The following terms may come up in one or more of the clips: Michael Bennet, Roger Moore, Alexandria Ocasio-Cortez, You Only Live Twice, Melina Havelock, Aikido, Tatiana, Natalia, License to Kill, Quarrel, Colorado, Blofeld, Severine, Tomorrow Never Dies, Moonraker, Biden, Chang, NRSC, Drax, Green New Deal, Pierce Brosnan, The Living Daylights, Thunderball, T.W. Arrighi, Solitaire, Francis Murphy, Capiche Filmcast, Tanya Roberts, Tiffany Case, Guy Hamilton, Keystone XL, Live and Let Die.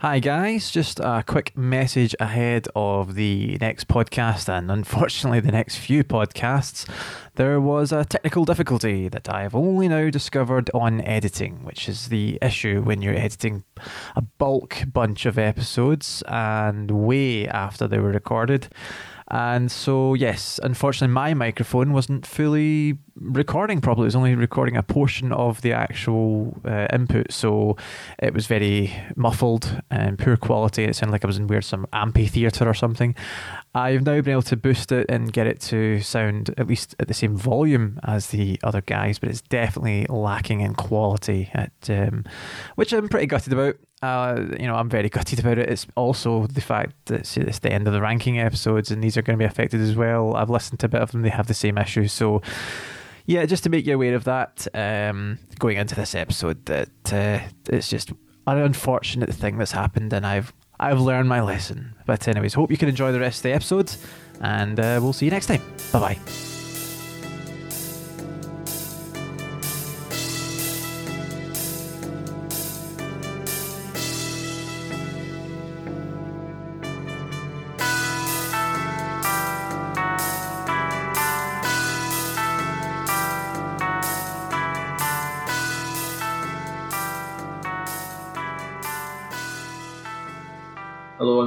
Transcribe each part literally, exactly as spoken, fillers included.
Hi guys, just a quick message ahead of the next podcast, and unfortunately the next few podcasts. There was a technical difficulty that I have only now discovered on editing, which is the issue when you're editing a bulk bunch of episodes and way after they were recorded. And so, yes, unfortunately my microphone wasn't fully recording properly. It was only recording a portion of the actual uh, input, so it was very muffled and poor quality. It sounded like I was in weird some amphitheatre or something. I've now been able to boost it and get it to sound at least at the same volume as the other guys, but it's definitely lacking in quality, at, um, which I'm pretty gutted about. Uh, you know, I'm very gutted about it. It's also the fact that it's, it's the end of the ranking episodes, and these are going to be affected as well. I've listened to a bit of them, they have the same issues. So, yeah, just to make you aware of that, um, going into this episode, that uh, it's just an unfortunate thing that's happened, and I've I've learned my lesson. But anyways, hope you can enjoy the rest of the episode, and uh, we'll see you next time. Bye-bye.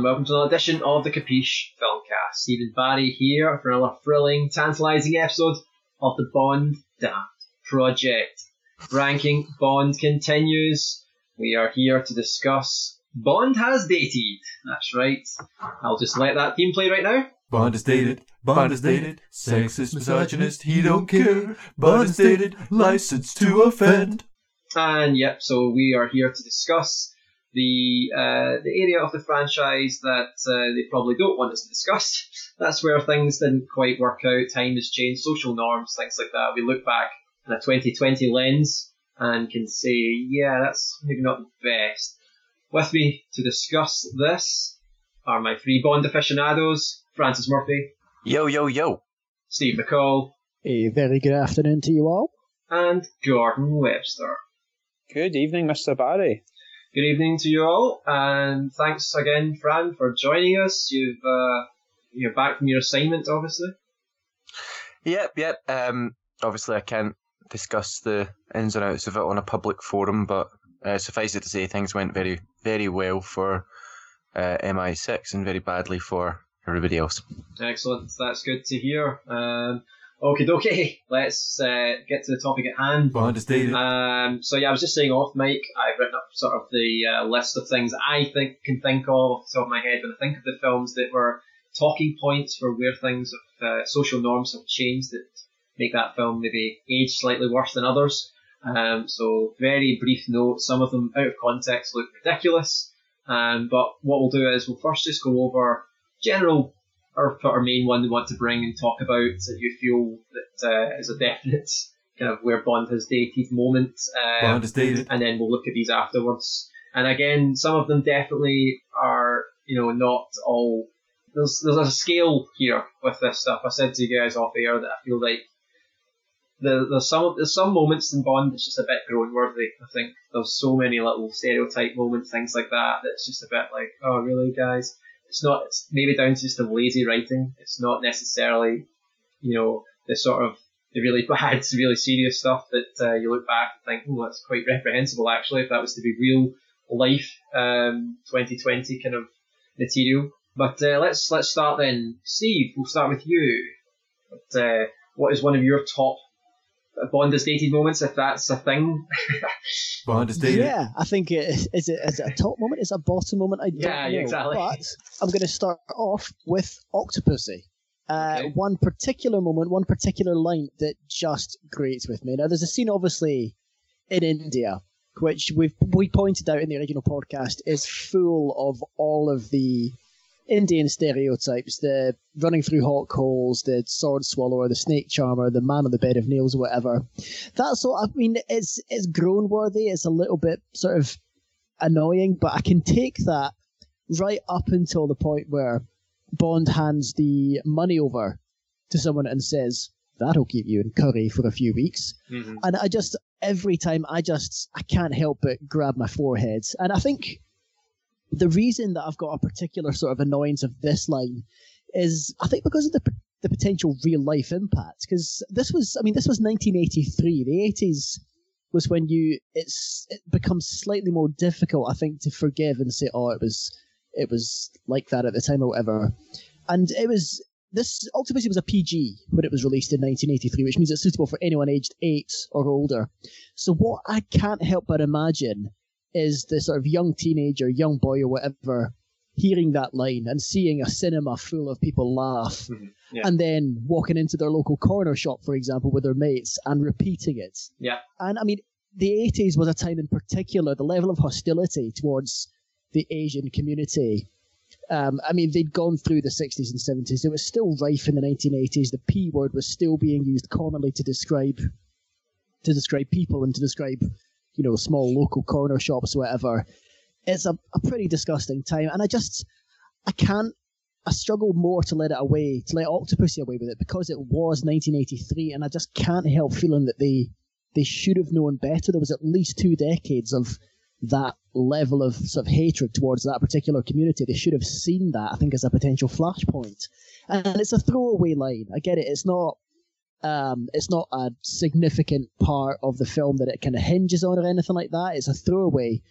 Welcome to another edition of the Capiche Filmcast. Stephen Barry here for another thrilling, tantalising episode of the Bond Daft Project. Ranking Bond continues. We are here to discuss Bond Has Dated. That's right. I'll just let that theme play right now. Bond is dated, Bond is dated, sexist, misogynist, he don't care. Bond is dated, licensed to offend. And yep, so we are here to discuss the uh, the area of the franchise that uh, they probably don't want us to discuss. That's where things didn't quite work out. Time has changed, social norms, things like that. We look back in a twenty twenty lens and can say, yeah, that's maybe not the best. With me to discuss this are my three Bond aficionados, Francis Murphy. Yo, yo, yo. Steve McCall. A very good afternoon to you all. And Gordon Webster. Good evening, Mister Barry. Good evening to you all, and thanks again, Fran, for joining us. You've uh, you're back from your assignment, obviously. Yep, yep. Um, obviously, I can't discuss the ins and outs of it on a public forum, but uh, suffice it to say, things went very, very well for uh, M I six and very badly for everybody else. Excellent. That's good to hear. Um, Okay, okay. Let's uh, get to the topic at hand. Bond is dated. Um, so yeah, I was just saying off mic, I've written up sort of the uh, list of things I think can think of off the top of my head when I think of the films that were talking points for where things, have, uh, social norms have changed that make that film maybe age slightly worse than others. Um, so very brief note. Some of them out of context look ridiculous. Um, but what we'll do is we'll first just go over general. Or put our main one we want to bring and talk about that you feel that uh, is a definite kind of where Bond has dated moment. Um, Bond is dated. And then we'll look at these afterwards. And again, some of them definitely are, you know, not all. There's there's a scale here with this stuff. I said to you guys off air that I feel like there, there's some there's some moments in Bond that's just a bit grown worthy. I think there's so many little stereotype moments, things like that. That's just a bit like, oh really, guys. It's not, it's maybe down to just the lazy writing. It's not necessarily, you know, the sort of the really bad, really serious stuff that uh, you look back and think, oh, that's quite reprehensible, actually, if that was to be real life um, twenty twenty kind of material. But uh, let's let's start then. Steve, we'll start with you. But, uh, what is one of your top Bond is dated moments, if that's a thing? Bond is dated. Yeah, I think it is. Is it, is it a top moment? Is it a bottom moment? I don't yeah, know. Exactly. But I'm going to start off with Octopussy. Uh, okay. One particular moment, one particular line that just grates with me. Now, there's a scene, obviously, in India, which we've we pointed out in the original podcast is full of all of the Indian stereotypes, the running through hot coals, the sword swallower, the snake charmer, the man on the bed of nails, whatever. That's all. I mean, it's it's grown worthy. It's a little bit sort of annoying, but I can take that right up until the point where Bond hands the money over to someone and says, that'll keep you in curry for a few weeks. Mm-hmm. And I just, every time I just, I can't help but grab my forehead. And I think the reason that I've got a particular sort of annoyance of this line is, I think, because of the the potential real-life impact. Because this was, I mean, this was nineteen eighty-three. The eighties was when you, it's it becomes slightly more difficult, I think, to forgive and say, oh, it was it was like that at the time or whatever. And it was, this Octopussy was a P G when it was released in nineteen eighty-three, which means it's suitable for anyone aged eight or older. So what I can't help but imagine is the sort of young teenager, young boy or whatever, hearing that line and seeing a cinema full of people laugh, mm-hmm. yeah. and then walking into their local corner shop, for example, with their mates and repeating it. Yeah. And I mean, the eighties was a time in particular, the level of hostility towards the Asian community. Um, I mean, they'd gone through the sixties and seventies. It was still rife in the nineteen eighties. The P word was still being used commonly to describe to describe people and to describe, you know, small local corner shops, whatever. It's a, a pretty disgusting time. And I just, I can't, I struggle more to let it away, to let Octopussy away with it, because it was nineteen eighty-three, and I just can't help feeling that they, they should have known better. There was at least two decades of that level of sort of hatred towards that particular community. They should have seen that, I think, as a potential flashpoint. And it's a throwaway line. I get it. It's not um, it's not a significant part of the film that it kind of hinges on or anything like that. It's a throwaway.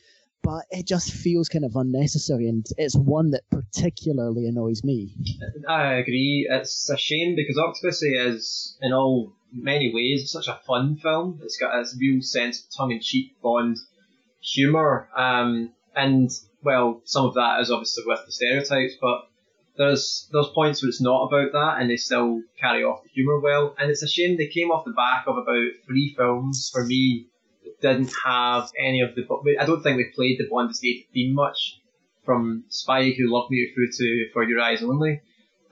But it just feels kind of unnecessary, and it's one that particularly annoys me. I agree. It's a shame, because Octopussy is, in all many ways, such a fun film. It's got its real sense of tongue-in-cheek Bond humour, um, and, well, some of that is obviously with the stereotypes, but there's there's points where it's not about that, and they still carry off the humour well. And it's a shame they came off the back of about three films, for me, didn't have any of the... I don't think we played the Bond estate theme much, from Spy Who Loved Me through to For Your Eyes Only.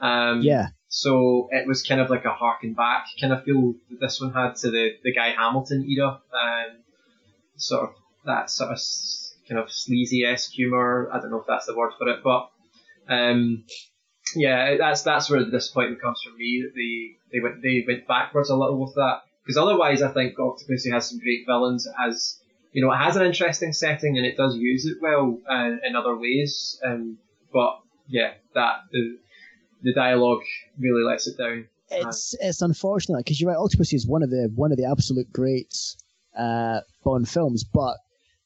Um, yeah. So it was kind of like a harken back kind of feel that this one had to the, the Guy Hamilton era. Um, sort of that sort of kind of sleazy-esque humour. I don't know if that's the word for it, but... Um, yeah, that's that's where the disappointment comes from me, that they, they, went, they went backwards a little with that. Because otherwise, I think Octopussy has some great villains. It has, you know, it has an interesting setting, and it does use it well uh, in other ways. Um, but yeah, that the the dialogue really lets it down. It's uh, it's unfortunate, because you're right. Octopussy is one of the one of the absolute greats uh, Bond films, but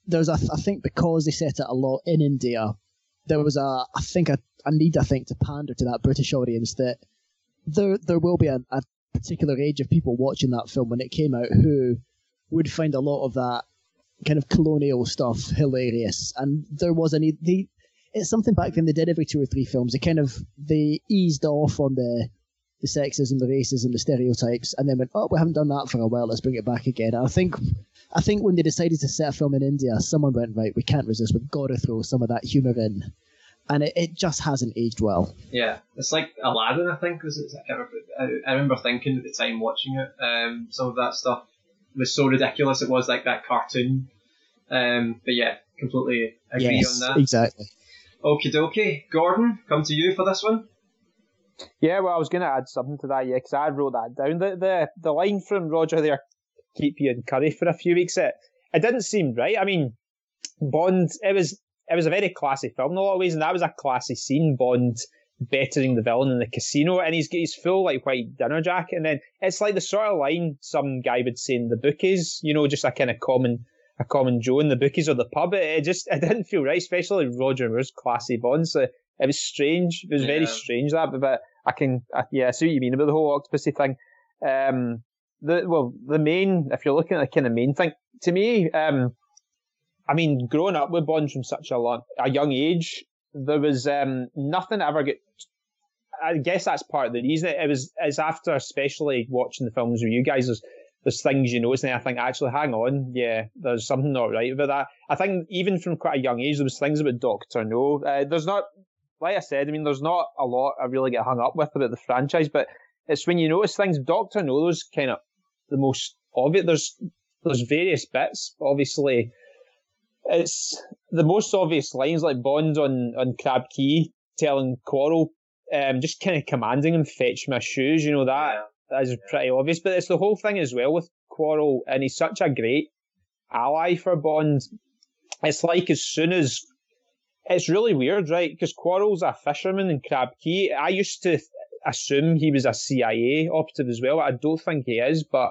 there's a, I think because they set it a lot in India, there was a I think a, a need I think to pander to that British audience, that there there will be a, a particular age of people watching that film when it came out who would find a lot of that kind of colonial stuff hilarious. And there was any they it's something back then they did every two or three films. They kind of they eased off on the the sexism, the racism, the stereotypes, and then went, oh, we haven't done that for a while, let's bring it back again. And I think I think when they decided to set a film in India, someone went, right, we can't resist, we've got to throw some of that humour in. And it, it just hasn't aged well. Yeah, it's like Aladdin, I think. Was it? I, can't remember, I, I remember thinking at the time watching it, um, some of that stuff was so ridiculous. It was like that cartoon. Um, but yeah, completely agree yes, on that. Exactly. Okie dokie. Gordon, come to you for this one. Yeah, well, I was going to add something to that, yeah, because I wrote that down. The, the the line from Roger there, keep you in curry for a few weeks, it, it didn't seem right. I mean, Bond, it was... It was a very classy film in a lot of ways, and that was a classy scene, Bond bettering the villain in the casino, and he's got his full like white dinner jacket, and then it's like the sort of line some guy would say in the bookies, you know, just a kind of common a common Joe in the bookies or the pub. It, it just it didn't feel right, especially Roger Moore's classy Bond. So it was strange. It was yeah. very strange that, but, but I can I, yeah, I see what you mean about the whole Octopussy thing. Um, the well, the main if you're looking at the kind of main thing to me. Um, I mean, growing up with Bond from such a long, a young age, there was um, nothing ever get. I guess that's part of the reason. It was is after, especially watching the films with you guys, there's, there's things you notice, and I think, actually, hang on, yeah, there's something not right about that. I think even from quite a young age, there was things about Doctor No. Uh, there's not, like I said, I mean, there's not a lot I really get hung up with about the franchise, but it's when you notice things. Doctor No, those kind of the most obvious. There's there's various bits, obviously. It's the most obvious lines, like Bond on, on Crab Key telling Quarrel, um, just kind of commanding him, fetch my shoes, you know, that, that is pretty obvious. But it's the whole thing as well with Quarrel, and he's such a great ally for Bond. It's like as soon as it's really weird, right? Because Quarrel's a fisherman in Crab Key. I used to assume he was a C I A operative as well. I don't think he is, but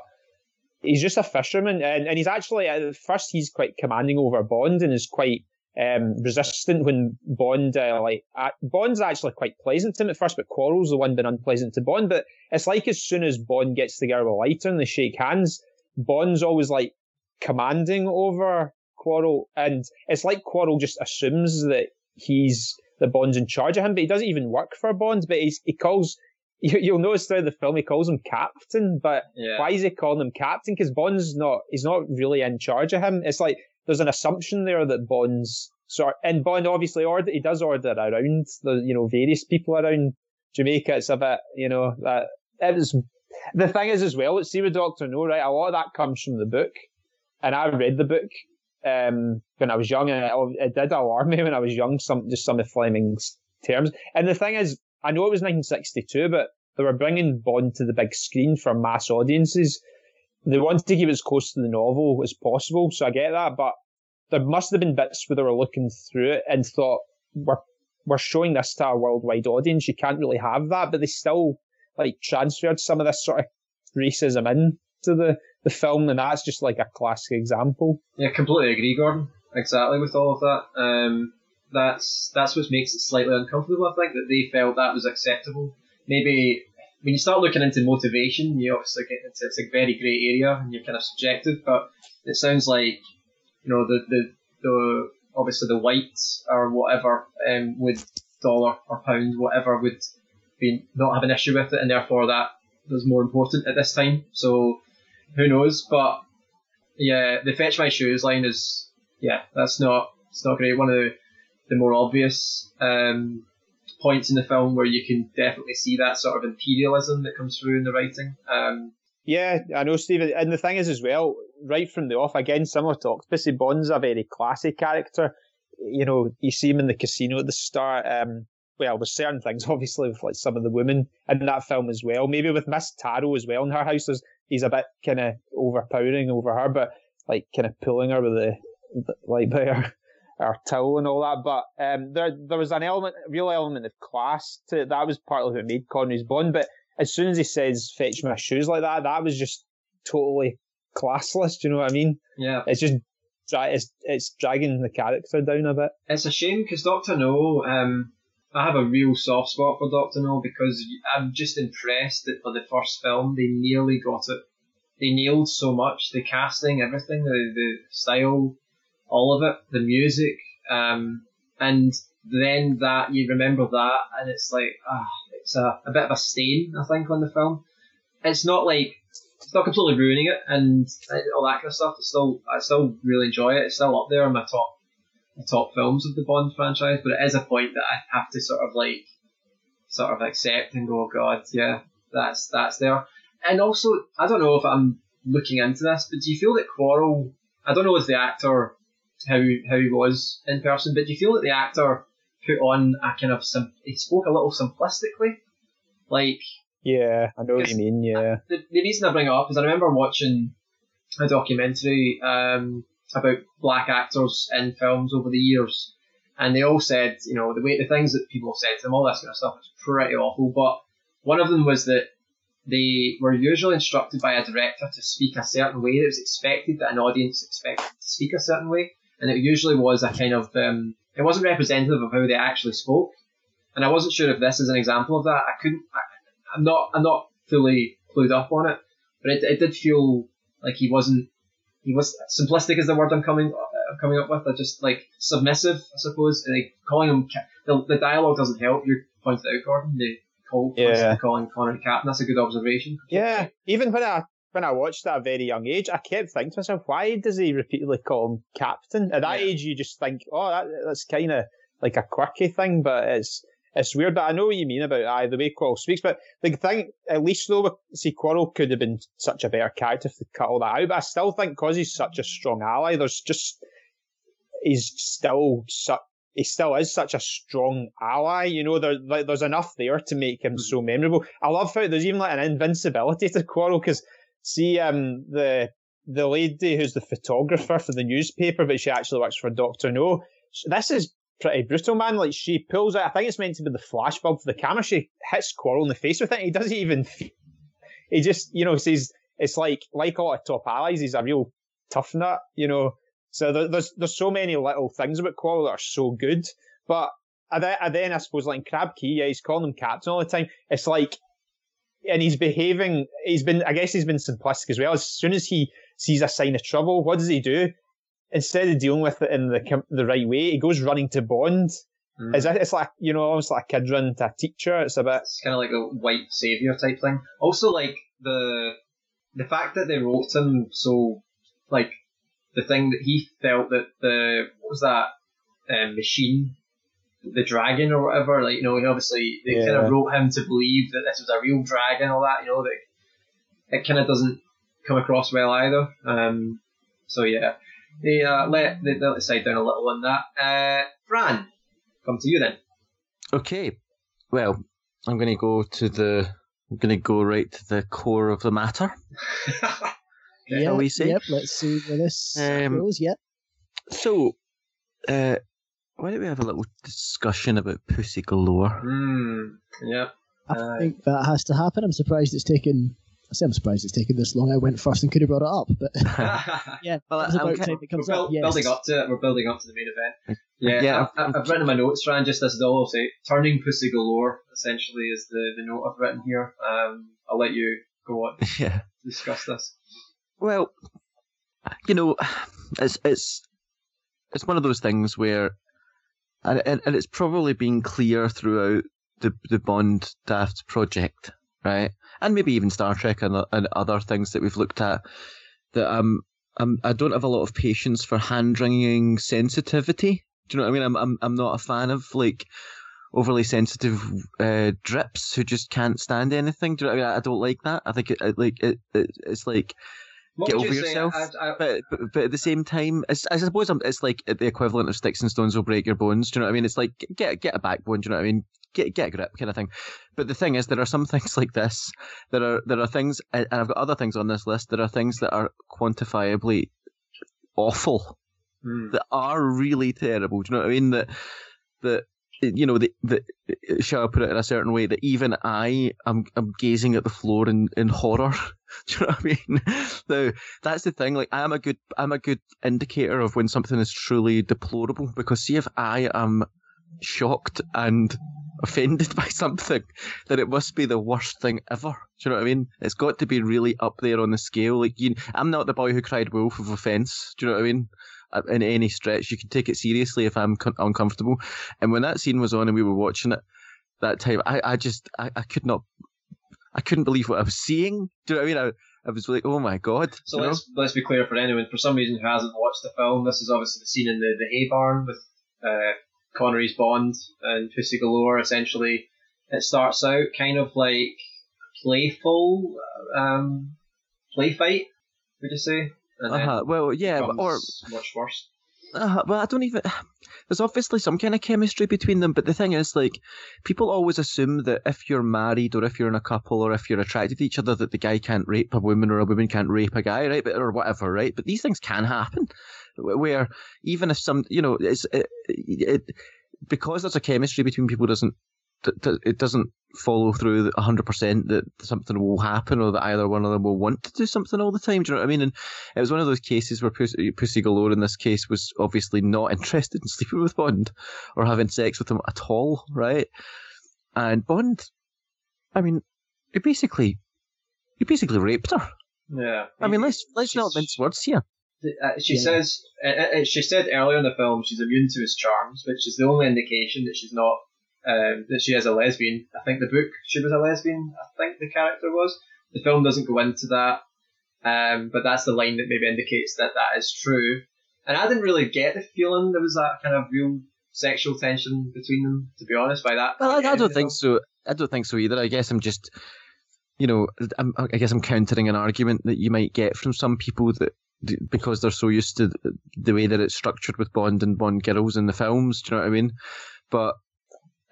he's just a fisherman. And, and he's actually, at first, he's quite commanding over Bond and is quite um, resistant when Bond, uh, like, uh, Bond's actually quite pleasant to him at first, but Quarrel's the one been unpleasant to Bond. But it's like as soon as Bond gets together with Leiter and they shake hands, Bond's always, like, commanding over Quarrel, and it's like Quarrel just assumes that he's the Bond's in charge of him, but he doesn't even work for Bond. But he's, he calls, you, you'll notice throughout the film, he calls him Captain. But yeah. Why is he calling him Captain? Because Bond's not, he's not really in charge of him. It's like there's an assumption there that Bond's sort, and Bond obviously order, he does order around the, you know, various people around Jamaica. It's a bit, you know, that it was, the thing is as well, it's see with Doctor No, right? A lot of that comes from the book, and I read the book. Um, when I was young, and it, it did alarm me when I was young, some just some of Fleming's terms. And the thing is, I know it was nineteen sixty-two, but they were bringing Bond to the big screen for mass audiences. They wanted to keep it as close to the novel as possible, so I get that, but there must have been bits where they were looking through it and thought, we're, we're showing this to a worldwide audience, you can't really have that, but they still like transferred some of this sort of racism into the the film, and that's just like a classic example. Yeah, completely agree, Gordon. Exactly with all of that. Um, that's that's what makes it slightly uncomfortable, I think, that they felt that was acceptable. Maybe when you start looking into motivation, you obviously get into, it's a very grey area and you're kind of subjective, but it sounds like, you know, the the, the obviously the whites or whatever um, would, dollar or pound, whatever, would be not have an issue with it, and therefore that was more important at this time. So who knows? But yeah, the "Fetch My Shoes" line is, yeah, that's not, it's not great. One of the, the more obvious um, points in the film where you can definitely see that sort of imperialism that comes through in the writing. Um, yeah, I know, Stephen. And the thing is as well, right from the off, again, similar to Octopussy, Bond's a very classy character. You know, you see him in the casino at the start. Um, well, with certain things, obviously, with like some of the women in that film as well. Maybe with Miss Taro as well in her house, there's he's a bit kind of overpowering over her, but like kind of pulling her with the, like, by her, her towel and all that. But um, there there was an element, a real element of class to it. That was partly what made Connery's Bond. But as soon as he says, "Fetch my shoes" like that, that was just totally classless. Do you know what I mean? Yeah. It's just, it's, it's dragging the character down a bit. It's a shame because Doctor No, um, I have a real soft spot for Doctor No because I'm just impressed that for the first film they nearly got it. They nailed so much, the casting, everything, the, the style, all of it, the music, um, and then that you remember that, and it's like, ah, it's a, a bit of a stain, I think, on the film. It's not like, it's not completely ruining it and all that kind of stuff. It's still, I still really enjoy it. It's still up there in my top. The top films of the Bond franchise, but it is a point that I have to sort of like sort of accept and go, oh god, yeah, that's that's there. And also, I don't know if I'm looking into this, but do you feel that Quarrel, I don't know as the actor how how he was in person, but do you feel that the actor put on a kind of sim- he spoke a little simplistically? Like, yeah, I know what you mean, yeah. I, the, the reason I bring it up is I remember watching a documentary um about black actors in films over the years, and they all said, you know, the way the things that people said to them, all that kind of stuff is pretty awful, but one of them was that they were usually instructed by a director to speak a certain way. It was expected that an audience expected to speak a certain way, and it usually was a kind of um, it wasn't representative of how they actually spoke, and I wasn't sure if this is an example of that. I couldn't I, I'm not I'm not fully clued up on it, but it, it did feel like he wasn't He was simplistic is the word I'm coming I'm coming up with. I just like submissive, I suppose. Like calling him the, the dialogue doesn't help. You pointed out, Gordon. The call yeah. calling Connery Captain. That's a good observation. Yeah, even when I when I watched that at a very young age, I kept thinking to myself, why does he repeatedly call him Captain? At that yeah. age, you just think, oh, that, that's kind of like a quirky thing, but it's it's weird. But I know what you mean about aye, the way Quarrel speaks. But the thing, at least though, see, Quarrel could have been such a better character if they cut all that out. But I still think because he's such a strong ally, there's just he's still such he still is such a strong ally. You know, there, like, there's enough there to make him so memorable. I love how there's even like an invincibility to Quarrel because see, um, the the lady who's the photographer for the newspaper, but she actually works for Doctor No. This is pretty brutal, man. Like, she pulls it. I think it's meant to be the flashbulb for the camera. She hits Quarrel in the face with it. He doesn't even... He just, you know, says... It's like, like a lot of top allies, he's a real tough nut, you know. So there, there's there's so many little things about Quarrel that are so good. But I then, I then, I suppose, like in Crab Key, yeah, he's calling him captain all the time. It's like... And he's behaving... He's been... I guess he's been simplistic as well. As soon as he sees a sign of trouble, what does he do? Instead of dealing with it in the the right way, he goes running to Bond. Mm. It's, it's like, you know, almost like a kid running to a teacher. It's a bit... It's kind of like a white saviour type thing. Also, like, the... The fact that they wrote him so, like, the thing that he felt that the, what was that, um, machine, the dragon or whatever, like, you know, and obviously they yeah. kind of wrote him to believe that this was a real dragon and all that, you know, that it kind of doesn't come across well either. Um, so, yeah, they, uh, let, they, they let the side down a little on that. Uh, Fran, come to you then. Okay, well, I'm going to go to the... I'm going to go right to the core of the matter. Yeah, we see. Yep, let's see where this um, goes. Yep. So, uh, why don't we have a little discussion about Pussy Galore? Mm, yep. I uh, think that has to happen. I'm surprised it's taken. I say I'm surprised it's taken this long. I went first and could have brought it up, but yeah, well, it's about time it comes we're build, up. Yes. Building up to it. We're building up to the main event. Yeah, yeah I've, I've, I've written my notes, Fran, just as all of say, turning Pussy Galore essentially is the, the note I've written here. Um, I'll let you go on. Yeah, discuss this. Well, you know, it's it's it's one of those things where, and and, and it's probably been clear throughout the the Bond Daft project. Right, and maybe even Star Trek and, and other things that we've looked at, that um, I'm, I don't have a lot of patience for hand-wringing sensitivity. Do you know what I mean? I'm I'm I'm not a fan of like overly sensitive uh, drips who just can't stand anything. Do you know what I mean? I don't like that. I think it, it like it, it it's like what get over you yourself. I, I... But, but but at the same time, it's, I suppose I'm, it's like the equivalent of sticks and stones will break your bones. Do you know what I mean? It's like get get a backbone. Do you know what I mean? Get get a grip kind of thing. But the thing is, there are some things like this. There are there are things, and I've got other things on this list. There are things that are quantifiably awful, mm. that are really terrible. Do you know what I mean? That that you know the the shall I put it in a certain way that even I am I'm gazing at the floor in, in horror. Do you know what I mean? So that's the thing. Like I'm a good I'm a good indicator of when something is truly deplorable, because see if I am shocked and offended by something, then it must be the worst thing ever. Do you know what I mean? It's got to be really up there on the scale. Like, you, I'm not the boy who cried wolf of offence. Do you know what I mean? In any stretch, you can take it seriously if I'm con- uncomfortable. And when that scene was on and we were watching it that time, I, I just I, I could not, I couldn't believe what I was seeing. Do you know what I mean? I, I was like, oh my god. So you know? let's let's be clear for anyone for some reason who hasn't watched the film. This is obviously the scene in the the hay barn with. Uh, Connery's Bond and Pussy Galore. Essentially, it starts out kind of like playful, um, play fight. Would you say? And uh-huh. Well, yeah, or much worse. Uh-huh. Well, I don't even. There's obviously some kind of chemistry between them, but the thing is, like, people always assume that if you're married or if you're in a couple or if you're attracted to each other, that the guy can't rape a woman or a woman can't rape a guy, right? But or whatever, right? But these things can happen. Where even if some, you know, it's it, it because there's a chemistry between people doesn't it doesn't follow through one hundred percent that something will happen or that either one of them will want to do something all the time. Do you know what I mean? And it was one of those cases where Pussy, Pussy Galore in this case was obviously not interested in sleeping with Bond or having sex with him at all, right? And Bond, I mean, he basically he basically raped her. Yeah. I mean, let's let's not mince words here. She yeah. says she said earlier in the film she's immune to his charms, which is the only indication that she's not um, that she is a lesbian. I think the book she was a lesbian. I think the character was. The film doesn't go into that, um, but that's the line that maybe indicates that that is true. And I didn't really get the feeling there was that kind of real sexual tension between them, to be honest. By that, well, I, I don't think so. I don't think so either. I guess I'm just, you know, I'm, I guess I'm countering an argument that you might get from some people that. Because they're so used to the way that it's structured with Bond and Bond girls in the films, do you know what I mean? But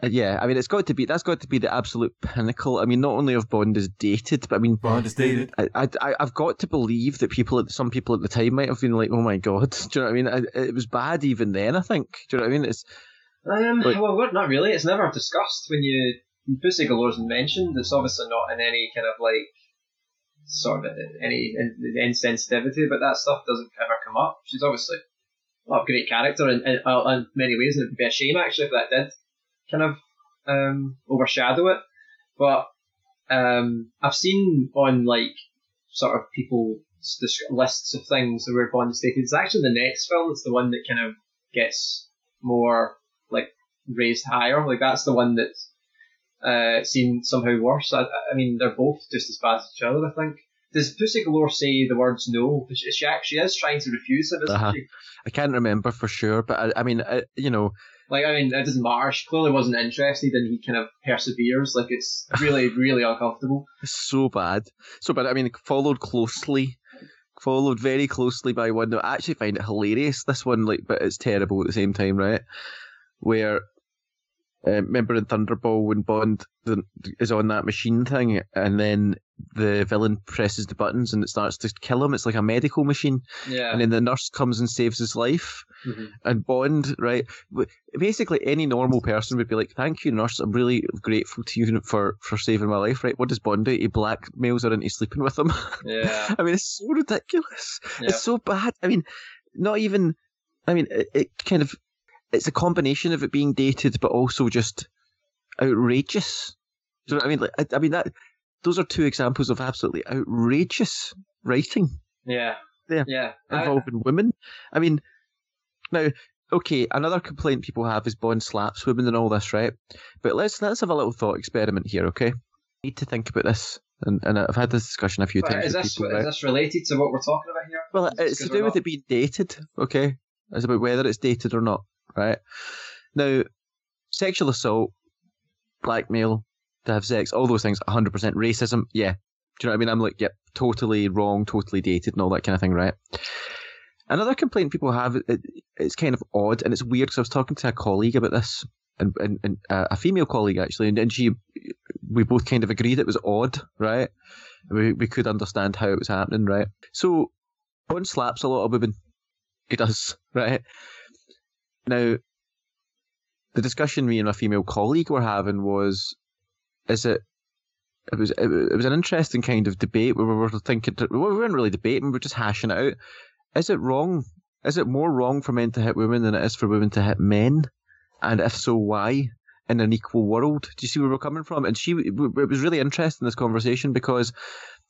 yeah, I mean, it's got to be that's got to be the absolute pinnacle. I mean, not only of Bond is dated, but I mean, Bond is dated. I, I I've got to believe that people, some people at the time, might have been like, "Oh my god," do you know what I mean? I, it was bad even then. I think, do you know what I mean? It's Um, like, well, we're not really. It's never discussed when you when Pussy Galore isn't mentioned. It's obviously not in any kind of like sort of any insensitivity, but that stuff doesn't ever come up. She's obviously a great character in, in, in many ways, and it would be a shame actually if that did kind of um, overshadow it. But um, I've seen on like sort of people lists of things that were Bond stated. It's actually the next film. It's the one that kind of gets more like raised higher. Like that's the one that's uh, seen somehow worse. I, I mean, they're both just as bad as each other, I think. Does Pussy Galore say the words no? She, she actually is trying to refuse him, isn't uh-huh. she? I can't remember for sure, but I, I mean, I, you know. Like, I mean, it doesn't matter. She clearly wasn't interested, and he kind of perseveres. Like, it's really, really uncomfortable. So bad. So bad. I mean, followed closely. Followed very closely by one that I actually find it hilarious. This one, like, but it's terrible at the same time, right? Where, uh, remember in Thunderball when Bond is on that machine thing, and then the villain presses the buttons and it starts to kill him. It's like a medical machine. Yeah. And then the nurse comes and saves his life. Mm-hmm. And Bond, right? Basically, any normal person would be like, "Thank you, nurse. I'm really grateful to you for, for saving my life." Right? What does Bond do? He blackmails her into sleeping with him. Yeah. I mean, it's so ridiculous. Yeah. It's so bad. I mean, not even. I mean, it, it kind of. It's a combination of it being dated, but also just outrageous. Do you know what I mean? Like, I, I mean that. Those are two examples of absolutely outrageous writing. Yeah. There, yeah. Involving I, women. I mean. Now, okay, another complaint people have is Bond slaps women and all this, right? But let's let's have a little thought experiment here, okay? I need to think about this, and, and I've had this discussion a few but times. Is this, people, is right? this related to what we're talking about here? Well, it's to do with not? it being dated, okay? It's about whether it's dated or not, right? Now, sexual assault, blackmail, to have sex, all those things, one hundred percent racism, yeah. Do you know what I mean? I'm like, yep, yeah, totally wrong, totally dated and all that kind of thing, right? Another complaint people have, it, it's kind of odd, and it's weird, because I was talking to a colleague about this, and, and, and uh, a female colleague, actually, and, and she, we both kind of agreed it was odd, right? We we could understand how it was happening, right? So, Bond slaps a lot of women. He does, right? Now, the discussion me and my female colleague were having was, is it, It was it, it was an interesting kind of debate where we were thinking, we weren't really debating, we were just hashing it out. Is it wrong? Is it more wrong for men to hit women than it is for women to hit men? And if so, why? In an equal world? Do you see where we're coming from? And she, it was really interesting, this conversation, because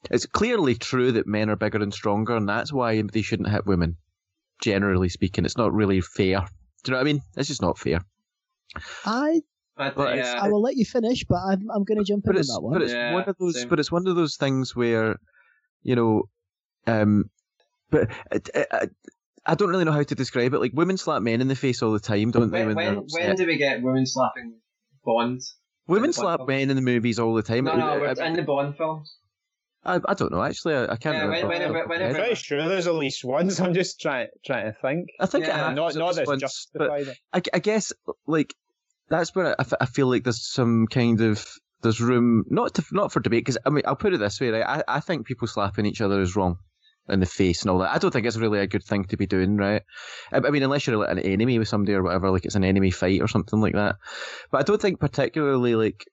it's clearly true that men are bigger and stronger, and that's why they shouldn't hit women, generally speaking. It's not really fair. Do you know what I mean? It's just not fair. I... But, but yeah. I will let you finish, but I'm I'm going to jump in on that one. But it's, yeah, one of those, but it's one of those things where, you know... um. But I, I, I don't really know how to describe it. Like, women slap men in the face all the time, don't when, they? When, when, when do we get women slapping Bond? Women slap Bond men films? in the movies all the time. No, no, I, I, in the Bond films. I I don't know, actually. I, I can't yeah, remember. When, when, when, I'm pretty sure there's at least once. I'm just trying trying to think. I think yeah, it not, not this once, justified it. I, I guess, like, that's where I, I feel like there's some kind of... There's room, not to, not for debate, because, I mean, I'll put it this way, right? I, I think people slapping each other is wrong. In the face and all that. I don't think it's really a good thing to be doing, right? I mean, unless you're like an enemy with somebody or whatever, like it's an enemy fight or something like that. But I don't think particularly like,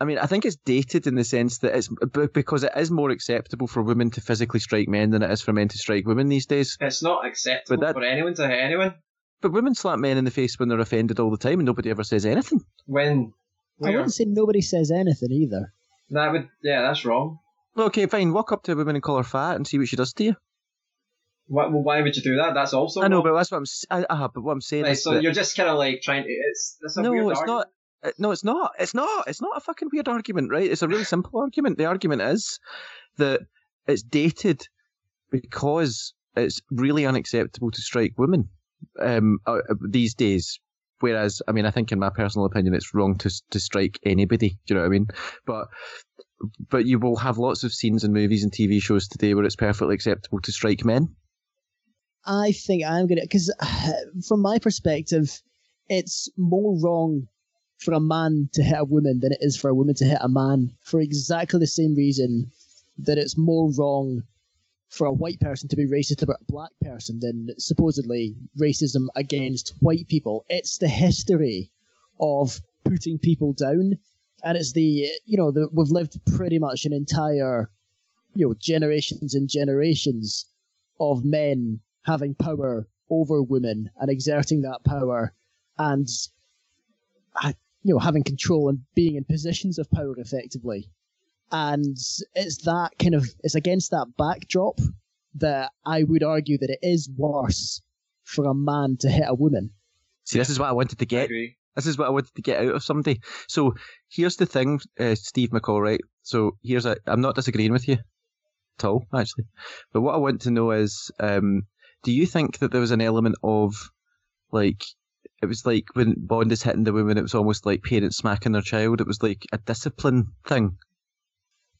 I mean, I think it's dated in the sense that it's because it is more acceptable for women to physically strike men than it is for men to strike women these days. It's not acceptable that, for anyone to hit anyone. But women slap men in the face when they're offended all the time and nobody ever says anything. When? Where? I wouldn't say nobody says anything either. That would, yeah, that's wrong. Okay, fine. Walk up to a woman and call her fat and see what she does to you. Why, well, why would you do that? That's also. I know, wrong. but that's what I'm. I, uh, but what I'm saying right, is. So that, you're just kind of like trying to. It's that's a no, weird it's argument. not. No, it's not. It's not. It's not a fucking weird argument, right? It's a really simple argument. The argument is that it's dated because it's really unacceptable to strike women um, uh, these days. Whereas, I mean, I think in my personal opinion, it's wrong to to strike anybody. Do you know what I mean? But. But you will have lots of scenes in movies and T V shows today where it's perfectly acceptable to strike men. I think I'm going to... Because from my perspective, it's more wrong for a man to hit a woman than it is for a woman to hit a man for exactly the same reason that it's more wrong for a white person to be racist about a black person than supposedly racism against white people. It's the history of putting people down, and it's the, you know, the, we've lived pretty much an entire, you know, generations and generations of men having power over women and exerting that power and, you know, having control and being in positions of power effectively. And it's that kind of, it's against that backdrop that I would argue that it is worse for a man to hit a woman. See, this is what I wanted to get. This is what I wanted to get out of somebody. So here's the thing, uh, Steve McCall, right? So here's a, I'm not disagreeing with you at all, actually. But what I want to know is, um, do you think that there was an element of, like, it was like when Bond is hitting the woman, it was almost like parents smacking their child. It was like a discipline thing.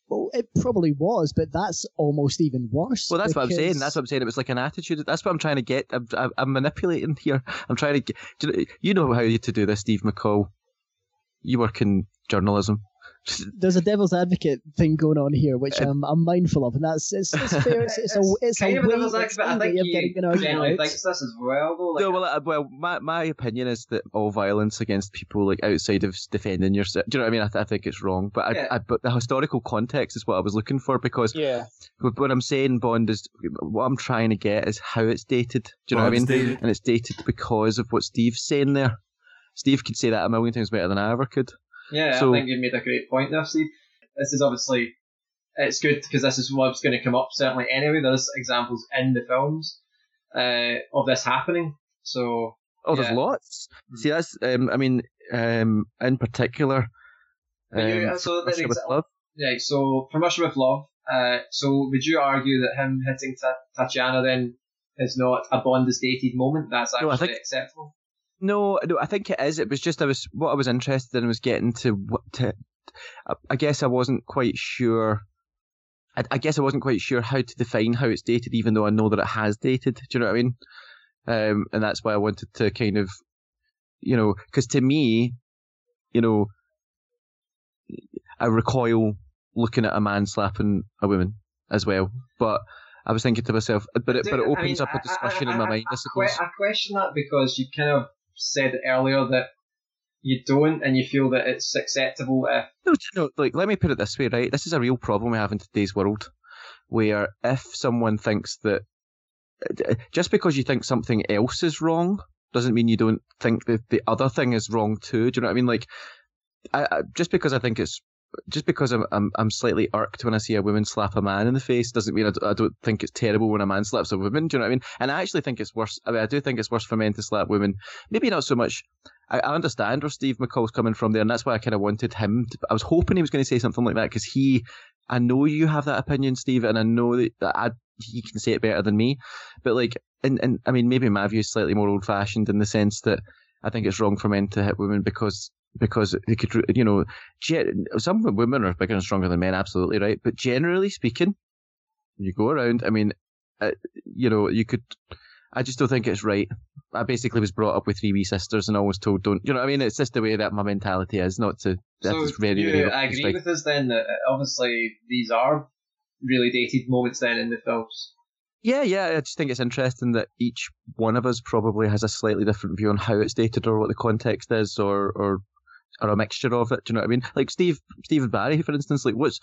Well, it probably was, but that's almost even worse. Well, that's because... what I'm saying. That's what I'm saying. It was like an attitude. That's what I'm trying to get. I'm, I'm manipulating here. I'm trying to get... Do you, know, you know how to do this, Steve McCall. You work in journalism. There's a devil's advocate thing going on here, which um, I'm mindful of, and that's it's, it's fair. It's, it's, it's a it's kind a of way of getting an argument. Like this as well, though, like, no, well, uh, well, my my opinion is that all violence against people, like outside of defending yourself, do you know what I mean? I, th- I think it's wrong, but yeah. I, I, but the historical context is what I was looking for, because yeah. what I'm saying, Bond, is what I'm trying to get is how it's dated. Do you Bond's know what I mean? Dated. And it's dated because of what Steve's saying there. Steve could say that a million times better than I ever could. Yeah, so, I think you made a great point there, Steve. This is obviously, it's good because this is what's going to come up, certainly anyway. There's examples in the films uh, of this happening. So, oh, yeah. There's lots. Mm-hmm. See, that's, um, I mean, um, in particular, um, you, so Russia with Love. Yeah, so from Russia with Love, uh, so would you argue that him hitting Ta- Tatiana then is not a Bond's dated moment? That's actually no, think- acceptable? No, no, I think it is. It was just I was what I was interested in was getting to what to. I guess I wasn't quite sure. I, I guess I wasn't quite sure how to define how it's dated, even though I know that it has dated. Do you know what I mean? Um, and that's why I wanted to kind of, you know, because to me, you know, I recoil looking at a man slapping a woman as well, but. I was thinking to myself, but it, Dude, but it opens I mean, up a discussion I, I, in my I, mind, I suppose. I question that because you kind of said earlier that you don't and you feel that it's acceptable if... No, no, like, let me put it this way, right? This is a real problem we have in today's world, where if someone thinks that... Just because you think something else is wrong doesn't mean you don't think that the other thing is wrong too. Do you know what I mean? Like, I, I, just because I think it's... Just because I'm, I'm I'm slightly irked when I see a woman slap a man in the face doesn't mean I, d- I don't think it's terrible when a man slaps a woman. Do you know what I mean? And I actually think it's worse. I mean, I do think it's worse for men to slap women. Maybe not so much. I, I understand where Steve McCall's coming from there, and that's why I kind of wanted him. To, I was hoping he was going to say something like that because he. I know you have that opinion, Steve, and I know that, that I, he can say it better than me. But like, and and I mean, maybe my view is slightly more old-fashioned in the sense that I think it's wrong for men to hit women because. Because they could, you know, some women are bigger and stronger than men, absolutely right. But generally speaking, you go around. I mean, uh, you know, you could. I just don't think it's right. I basically was brought up with three wee sisters and always told, don't. You know what I mean? It's just the way that my mentality is. Not to. So very, you very agree strike. With us then that obviously these are really dated moments then in the films. Yeah, yeah, I just think it's interesting that each one of us probably has a slightly different view on how it's dated or what the context is, or or. Or a mixture of it, do you know what I mean? Like Steve, Stephen Barry, for instance. Like, what's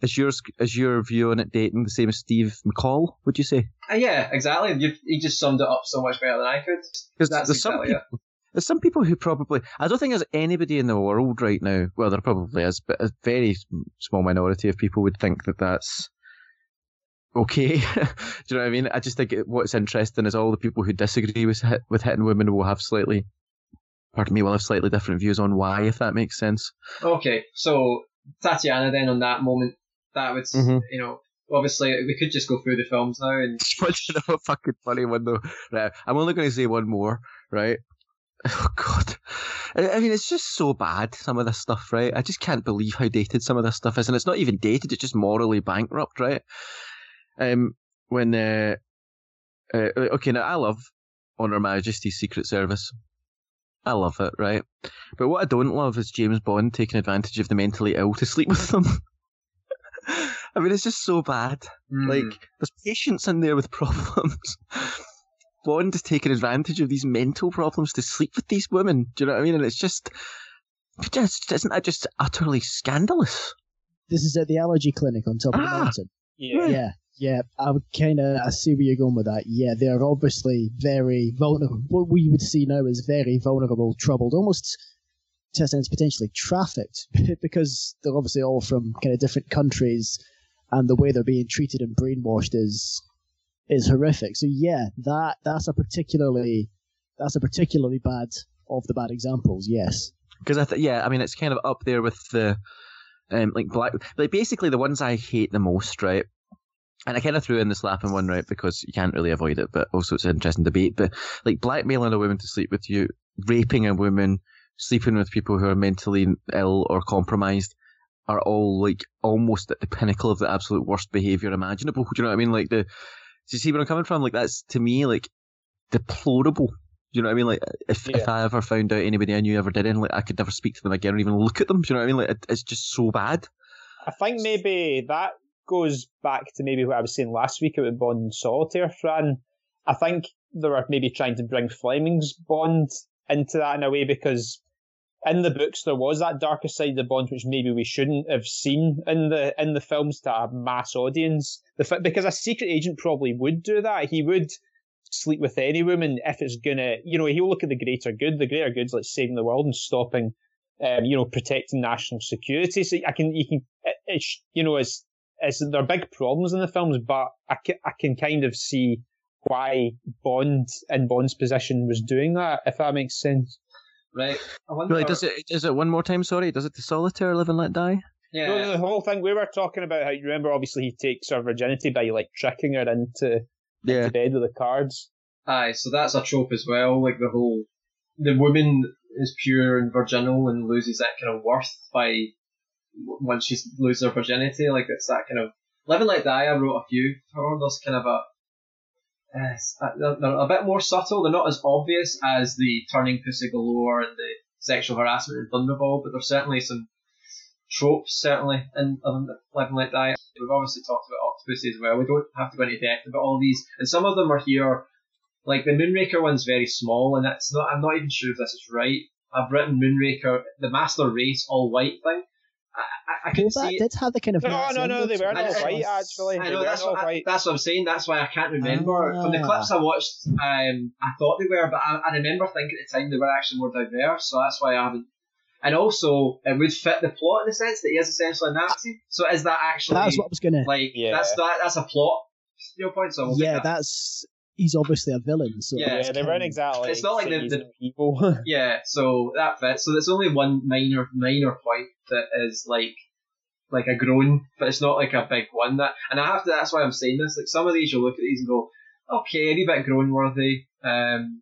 is your is your view on it dating the same as Steve McCall? Would you say? Uh, yeah, exactly. You've, you just summed it up so much better than I could. Because there's exactly some people, there's some people who probably I don't think there's anybody in the world right now. Well, there probably is, but a very small minority of people would think that that's okay. Do you know what I mean? I just think it, what's interesting is all the people who disagree with with hitting women will have slightly. Pardon me, we'll have slightly different views on why, if that makes sense. Okay, so Tatiana then on that moment, that would, mm-hmm. you know, obviously we could just go through the films now. And watching a fucking funny one though. Right, I'm only going to say one more, right? Oh God. I mean, it's just so bad, some of this stuff, right? I just can't believe how dated some of this stuff is. And it's not even dated, it's just morally bankrupt, right? Um, when, uh, uh okay, now I love Honor Majesty's Secret Service. I love it, right? But what I don't love is James Bond taking advantage of the mentally ill to sleep with them. I mean, it's just so bad. Mm. Like, there's patients in there with problems. Bond is taking advantage of these mental problems to sleep with these women. Do you know what I mean? And it's just, just isn't that just utterly scandalous? This is at the allergy clinic on top of ah, the mountain. Yeah. Yeah. Yeah, I would kind of, I see where you're going with that. Yeah, they're obviously very vulnerable. What we would see now is very vulnerable, troubled, almost testing it's potentially trafficked because they're obviously all from kind of different countries and the way they're being treated and brainwashed is is horrific. So yeah, that that's a particularly that's a particularly bad of the bad examples. Yes, because I th- yeah, I mean it's kind of up there with the um, like black, like basically the ones I hate the most, right? And I kind of threw in the slapping one, right, because you can't really avoid it, but also it's an interesting debate. But like blackmailing a woman to sleep with you, raping a woman, sleeping with people who are mentally ill or compromised are all like almost at the pinnacle of the absolute worst behaviour imaginable. Do you know what I mean? Like the, do you see where I'm coming from? Like that's to me like deplorable. Do you know what I mean? Like if yeah. if I ever found out anybody I knew ever did anything, like I could never speak to them again or even look at them. Do you know what I mean? Like it, it's just so bad. I think maybe that goes back to maybe what I was saying last week about Bond and Solitaire, Fran. I think they were maybe trying to bring Fleming's Bond into that in a way because in the books there was that darker side of the Bond which maybe we shouldn't have seen in the in the films to a mass audience. The, because a secret agent probably would do that. He would sleep with any woman if it's gonna, you know, he'll look at the greater good. The greater good's like saving the world and stopping, um, you know, protecting national security. So I can, you can, it, it, you know, it's It's, there are big problems in the films, but I can, I can kind of see why Bond in Bond's position was doing that, if that makes sense. Right. I wonder... Right, does it, is it one more time, sorry? Does it the Solitaire, Live and Let Die? Yeah. No, the whole thing, we were talking about how, you remember, obviously he takes her virginity by, like, tricking her into, yeah. into bed with the cards. Aye, so that's a trope as well, like the whole... The woman is pure and virginal and loses that kind of worth by... once she loses her virginity, like it's that kind of Live and Let Die. I wrote a few for there's kind of a uh, they're a bit more subtle, they're not as obvious as the turning Pussy Galore and the sexual harassment in Thunderball, but there's certainly some tropes certainly in Live and Let Die. We've obviously talked about Octopussy as well, we don't have to go into depth about all these, and some of them are here, like the Moonraker one's very small and that's not, I'm not even sure if this is right. I've written Moonraker, the master race all white thing. I, I can well, see that it. Did have the kind of no, no, no, they weren't all white actually. I know that's what, I, that's what I'm saying. That's why I can't remember ah. from the clips I watched. Um, I thought they were, but I, I remember thinking at the time they were actually more diverse, so that's why I haven't. And also, it would fit the plot in the sense that he is essentially a Nazi. So is that actually? That's what I was gonna. Like yeah. that's that, that's a plot. Your point. So yeah, that. that's he's obviously a villain. So yeah, yeah they weren't exactly. It's not like the, the people. Yeah, so that fits. So there's only one minor minor point. That is like like a groan, but it's not like a big one. That and I have to. That's why I'm saying this. Like some of these, you look at these and go, okay, a wee bit groan worthy, um,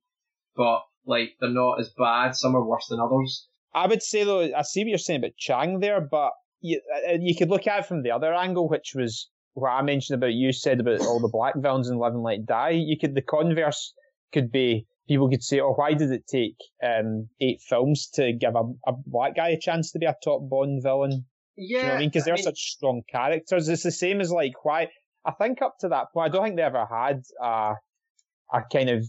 but like they're not as bad. Some are worse than others. I would say though, I see what you're saying about Chang there, but you you could look at it from the other angle, which was what I mentioned about you said about all the black villains in Live and Let Die. You could the converse could be. People could say, oh, why did it take um, eight films to give a, a black guy a chance to be a top Bond villain? Yeah. Do you know what I mean? Because they're mean, such strong characters. It's the same as, like, why... I think up to that point, I don't think they ever had a, a kind of,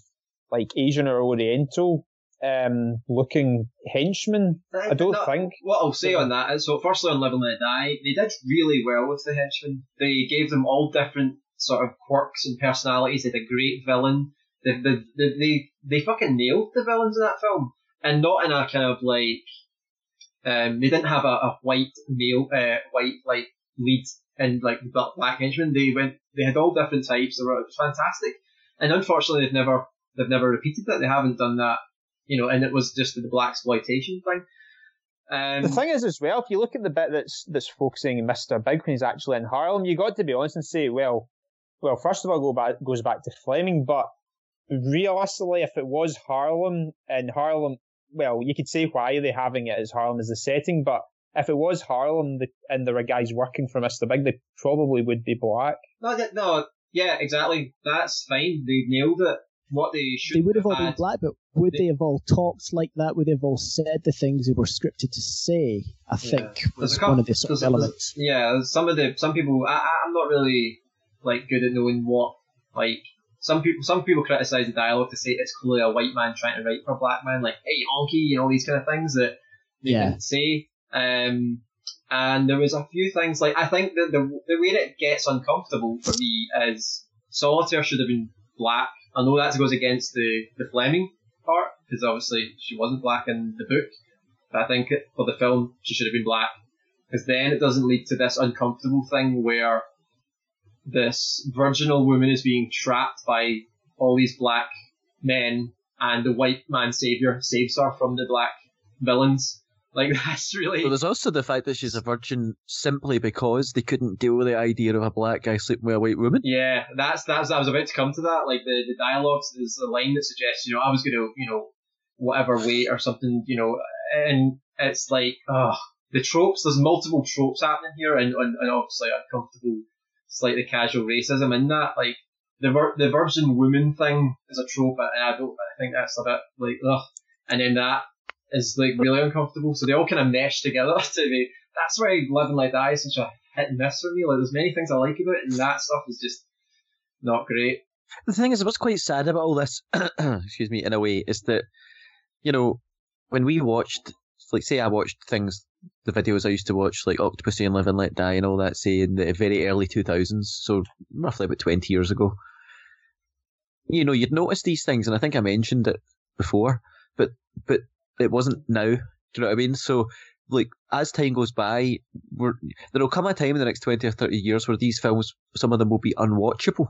like, Asian or Oriental um, looking henchman. I, I don't not, think. What I'll say on that is, so firstly on Live and Let Die, they did really well with the henchmen. They gave them all different sort of quirks and personalities. They had a great villain. The, the, the, they they fucking nailed the villains in that film, and not in a kind of like um they didn't have a, a white male uh, white like lead and like black henchman. They went they had all different types. They were, it was fantastic, and unfortunately they've never they've never repeated that. They haven't done that, you know. And it was just the black exploitation thing. Um, the thing is, as well, if you look at the bit that's that's focusing on Mister Big when he's actually in Harlem, you got to be honest and say, well, well, first of all, go back goes back to Fleming, but. Realistically, if it was Harlem, and Harlem, well, you could say why they're having it as Harlem as the setting, but if it was Harlem the, and there were guys working for Mister Big, they probably would be black. No, no, yeah, exactly. That's fine. They nailed it. what they should They would have all been black, but would they, they have all talked like that? Would they have all said the things they were scripted to say? I think yeah. was couple, one of the sort of elements. Yeah, some of the some people. I, I'm not really like good at knowing what like some people. Some people criticize the dialogue to say it's clearly a white man trying to write for a black man, like "hey honky" and all these kind of things that they yeah. can say. Um, and there was a few things like I think that the the way that it gets uncomfortable for me is Solitaire should have been black. I know that goes against the, the Fleming part, because obviously she wasn't black in the book, but I think it, for the film, she should have been black, because then it doesn't lead to this uncomfortable thing where this virginal woman is being trapped by all these black men, and the white man savior saves her from the black villains. Like, that's really... Well, there's also the fact that she's a virgin simply because they couldn't deal with the idea of a black guy sleeping with a white woman. Yeah, that's that's. I was about to come to that. Like, the, the dialogues, there's a line that suggests, you know, I was going to, you know, whatever weight or something, you know, and it's like, ugh, the tropes, there's multiple tropes happening here, and, and, and obviously uncomfortable, slightly casual racism in that. Like, the vir- the virgin woman thing is a trope, and I don't, I think that's a bit, like, ugh, and then that is like really uncomfortable, so they all kind of mesh together to me. That's why Live and Let Die is such a hit and miss for me. Like, there's many things I like about it, and that stuff is just not great. The thing is, what's quite sad about all this, excuse me, in a way, is that, you know, when we watched, like, say I watched things, the videos I used to watch, like Octopussy and Live and Let Die and all that, say in the very early two thousands, so roughly about twenty years ago, you know, you'd notice these things, and I think I mentioned it before, but but it wasn't now. Do you know what I mean? So, like, as time goes by, we're, there'll come a time in the next twenty or thirty years where these films, some of them will be unwatchable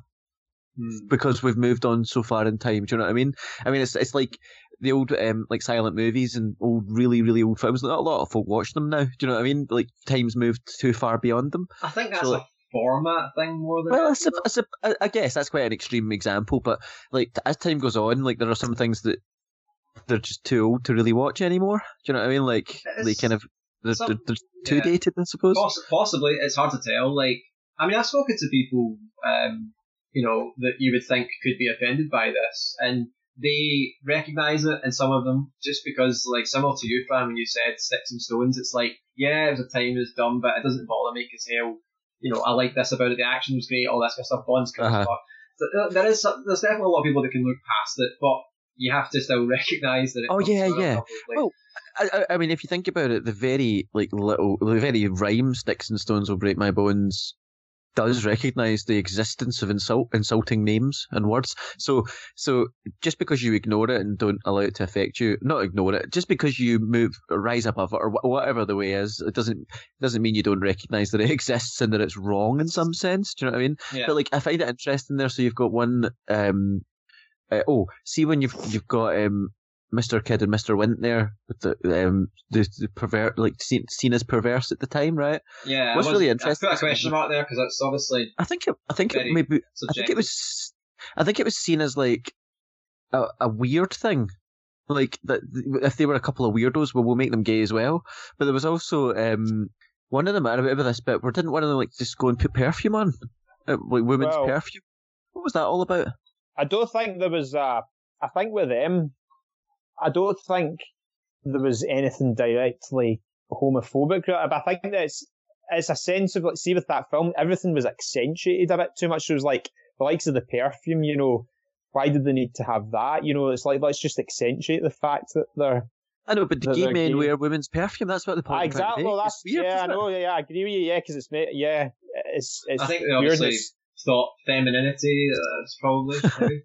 mm. because we've moved on so far in time. Do you know what I mean? I mean, it's it's like the old um, like silent movies and old, really, really old films. Not a lot of folk watch them now. Do you know what I mean? Like, time's moved too far beyond them. I think that's so, a format thing more than... Well, I, a, a, I guess that's quite an extreme example, but, like, as time goes on, like, there are some things that they're just too old to really watch anymore. Do you know what I mean? Like, it's, they kind of they're, some, they're, they're too yeah. dated, I suppose. Poss- possibly, it's hard to tell. Like, I mean, I've spoken to people, um, you know, that you would think could be offended by this, and they recognise it. And some of them, just because, like, similar to you, Fran, when you said sticks and stones, it's like, yeah, it was a time it was dumb, but it doesn't bother me because hell, you know, I like this about it. The action was great, all that kind of stuff. Bond's coming uh-huh. up. So there is there's definitely a lot of people that can look past it, but you have to still recognise that it oh yeah yeah like, well I, I mean if you think about it, the very like little the very rhyme sticks and stones will break my bones does recognise the existence of insult insulting names and words, so so just because you ignore it and don't allow it to affect you, not ignore it, just because you move or rise above it or wh- whatever the way is, it doesn't doesn't mean you don't recognise that it exists and that it's wrong in some sense. Do you know what I mean? Yeah. But like I find it interesting there, so you've got one um Uh, oh, see when you've you've got um, Mister Kidd and Mister Wint there with the um the, the pervert like seen, seen as perverse at the time, right? Yeah, what's really interesting. I put a question mark there because that's obviously. I think it, I think it maybe subjective. I think it was I think it was seen as like a, a weird thing, like that if they were a couple of weirdos, well, we'll make them gay as well. But there was also um one of them, I remember this bit where didn't one of them like just go and put perfume on, uh, like women's well, perfume? What was that all about? I don't think there was a... I think with them, I don't think there was anything directly homophobic. I think that it's, it's a sense of... like, see, with that film, everything was accentuated a bit too much. It was like, the likes of the perfume, you know, why did they need to have that? You know, it's like, let's just accentuate the fact that they're... I know, but the gay men gay. wear women's perfume. That's what the point is. Exactly. Well, that's, weird, yeah, I know. Yeah, I agree with you. Yeah, because it's... Yeah, it's, it's I think they obviously... thought femininity that's uh, probably true.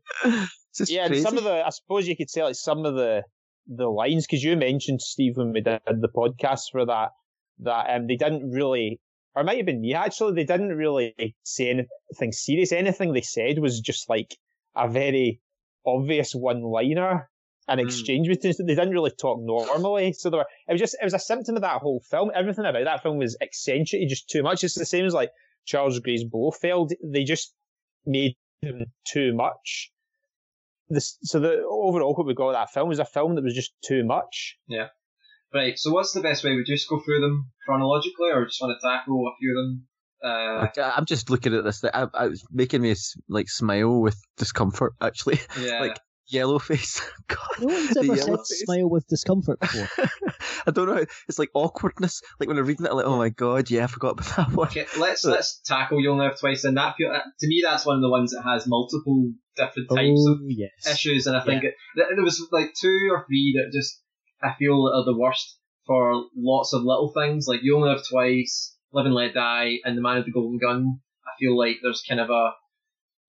Yeah, and some of the I suppose you could say like some of the the lines, because you mentioned, Steve, when we did the podcast for that that um they didn't really, or it might have been me actually, they didn't really say anything serious. Anything they said was just like a very obvious one liner and exchange mm. between. They didn't really talk normally, so there were, it was just it was a symptom of that whole film. Everything about that film was accentuated just too much. It's the same as like Charles Gray's Blofeld. They just made him too much. This, so the overall what we got with that film was a film that was just too much. Yeah. Right, so what's the best way? Would you just go through them chronologically, or just want to tackle a few of them Uh, like, I'm just looking at this thing. I, I was making me like smile with discomfort, actually. Yeah. Like yellow face. God, no one's ever said face. Smile with discomfort before. I don't know. It's like awkwardness. Like when I'm reading it, I'm like, oh my god, yeah, I forgot about that one. Okay, let's but, let's tackle You'll Never Twice. And that, to me, that's one of the ones that has multiple different types oh, of yes. issues. And I think yeah. it, there was like two or three that just I feel are the worst for lots of little things. Like You'll Never Twice, Live and Let Die, and The Man with the Golden Gun. I feel like there's kind of a,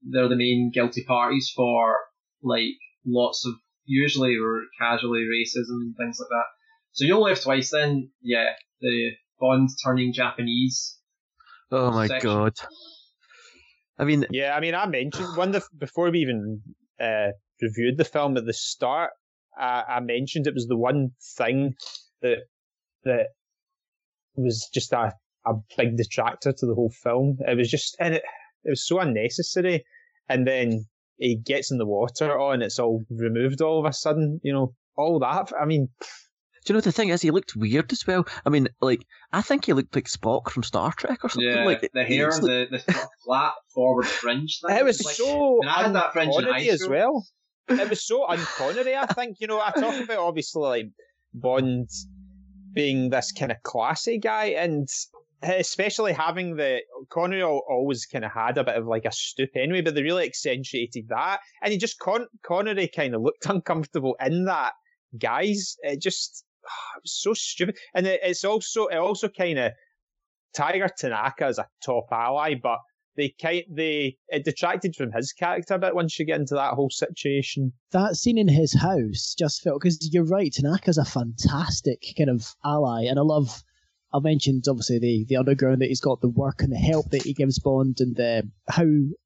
they're the main guilty parties for like lots of usually or casually racism and things like that. So You'll Live Twice then, yeah, the Bond turning Japanese. Oh my section. God. I mean, yeah, I mean, I mentioned one the before we even uh, reviewed the film at the start. I, I mentioned it was the one thing that that was just that. A big detractor to the whole film. It was just, and it, it was so unnecessary. And then he gets in the water, oh, and it's all removed all of a sudden. You know, all that. I mean, do you know the thing is, he looked weird as well. I mean, like I think he looked like Spock from Star Trek or something. Yeah, like the hair, and like... the, the flat forward fringe thing. It was, it was so like, I had that fringe in high school as well. It was so unconnery. I think you know. I talk about obviously like Bond being this kind of classy guy and. Especially having the Connery always kind of had a bit of like a stoop anyway, but they really accentuated that, and he just Con- Connery kind of looked uncomfortable in that guise. It just oh, it was so stupid, and it, it's also it also kind of Tiger Tanaka is a top ally, but they kind they it detracted from his character a bit once you get into that whole situation. That scene in his house just felt because you're right, Tanaka's a fantastic kind of ally, and I love. I mentioned, obviously, the, the underground that he's got, the work and the help that he gives Bond and the, how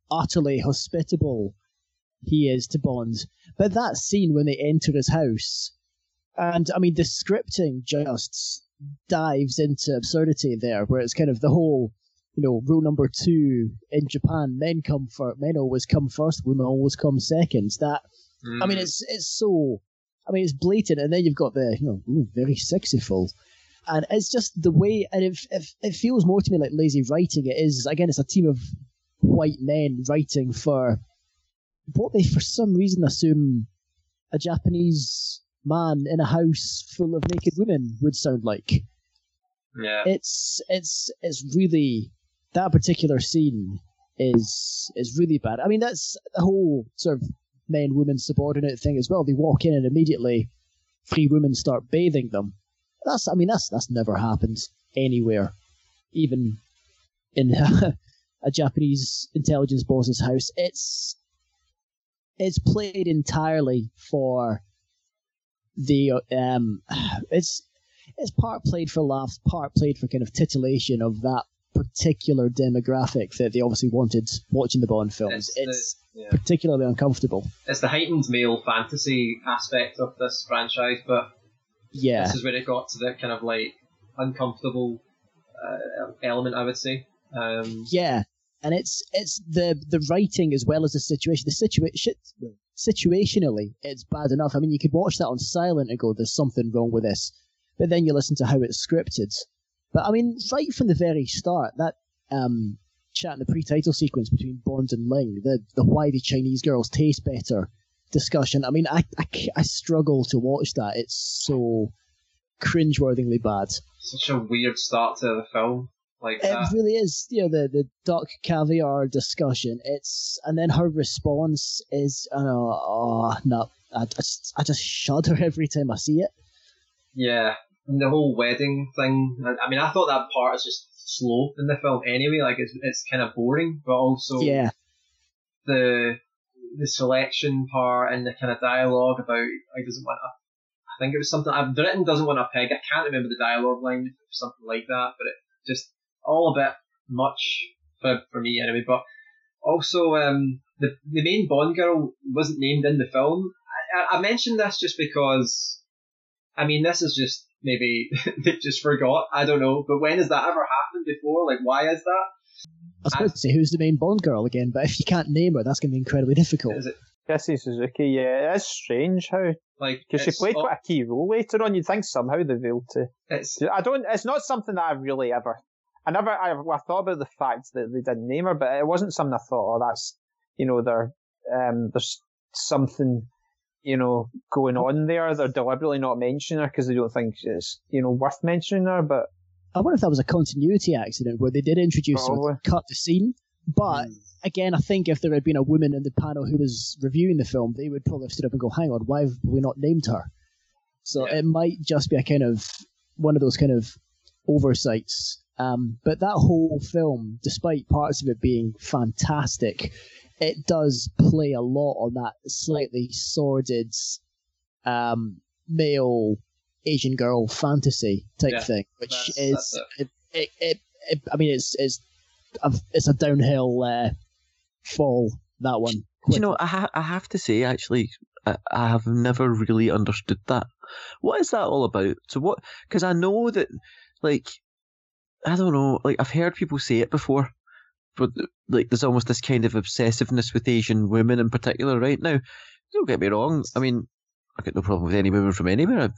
utterly hospitable he is to Bond. But that scene when they enter his house, and, I mean, the scripting just dives into absurdity there, where it's kind of the whole, you know, rule number two in Japan, men come for, men always come first, women always come second. That, mm. I mean, it's it's so, I mean, it's blatant. And then you've got the, you know, ooh, very sexyful. And it's just the way, and if it, it, it feels more to me like lazy writing. It is, again, it's a team of white men writing for what they, for some reason, assume a Japanese man in a house full of naked women would sound like. Yeah. It's it's it's really, that particular scene is is really bad. I mean, that's the whole sort of men, women, subordinate thing as well. They walk in and immediately three women start bathing them. That's, I mean, that's that's never happened anywhere, even in a, a Japanese intelligence boss's house. It's it's played entirely for the um, it's it's part played for laughs, part played for kind of titillation of that particular demographic that they obviously wanted watching the Bond films. It's, it's the, yeah. particularly uncomfortable. It's the heightened male fantasy aspect of this franchise, but. Yeah, this is where it got to the kind of like uncomfortable uh, element, I would say. Um, yeah, and it's it's the the writing as well as the situation. The situation situationally, it's bad enough. I mean, you could watch that on silent and go, "There's something wrong with this," but then you listen to how it's scripted. But I mean, right from the very start, that um, chat in the pre-title sequence between Bond and Ling, the the why do Chinese girls taste better. Discussion. I mean, I, I, I struggle to watch that. It's so cringeworthily bad. Such a weird start to the film. Like that. It really is. You know, the, the duck caviar discussion. It's and then her response is, I know, oh no, I just I just shudder every time I see it. Yeah, and the whole wedding thing. I mean, I thought that part is just slow in the film anyway. Like it's it's kind of boring, but also yeah, the. the selection part and the kind of dialogue about I doesn't want a, I think it was something I've written doesn't want a pig. I can't remember the dialogue line or something like that, but it just all a bit much for, for me anyway. But also um, the the main Bond girl wasn't named in the film. I, I mentioned this just because I mean this is just maybe they just forgot. I don't know, but when has that ever happened before? Like why is that? I was about to say, who's the main Bond girl again? But if you can't name her, that's going to be incredibly difficult. Is it? Cassie Suzuki, yeah. It's strange how... Like, because she played all, quite a key role later on. You'd think somehow they veiled to... It's, I don't... It's not something that I really ever I never, I, I thought about the fact that they didn't name her, but it wasn't something I thought, oh, that's, you know, there, um, there's something, you know, going on there. They're deliberately not mentioning her because they don't think it's, you know, worth mentioning her, but. I wonder if that was a continuity accident where they did introduce probably. her to cut the scene, but mm. again, I think if there had been a woman in the panel who was reviewing the film, they would probably have stood up and go, hang on, why have we not named her? So yeah. It might just be a kind of, one of those kind of oversights. Um, but that whole film, despite parts of it being fantastic, it does play a lot on that slightly sordid um, male Asian girl fantasy type yeah, thing, which that's, is that's it. It, it, it. I mean, it's it's a, it's a downhill uh, fall, that one. Quickly. You know, I ha- I have to say actually, I, I have never really understood that. What is that all about? So what? Because I know that, like. I don't know, like, I've heard people say it before, but, like, there's almost this kind of obsessiveness with Asian women in particular right now. Don't get me wrong, I mean, I've got no problem with any women from anywhere, I've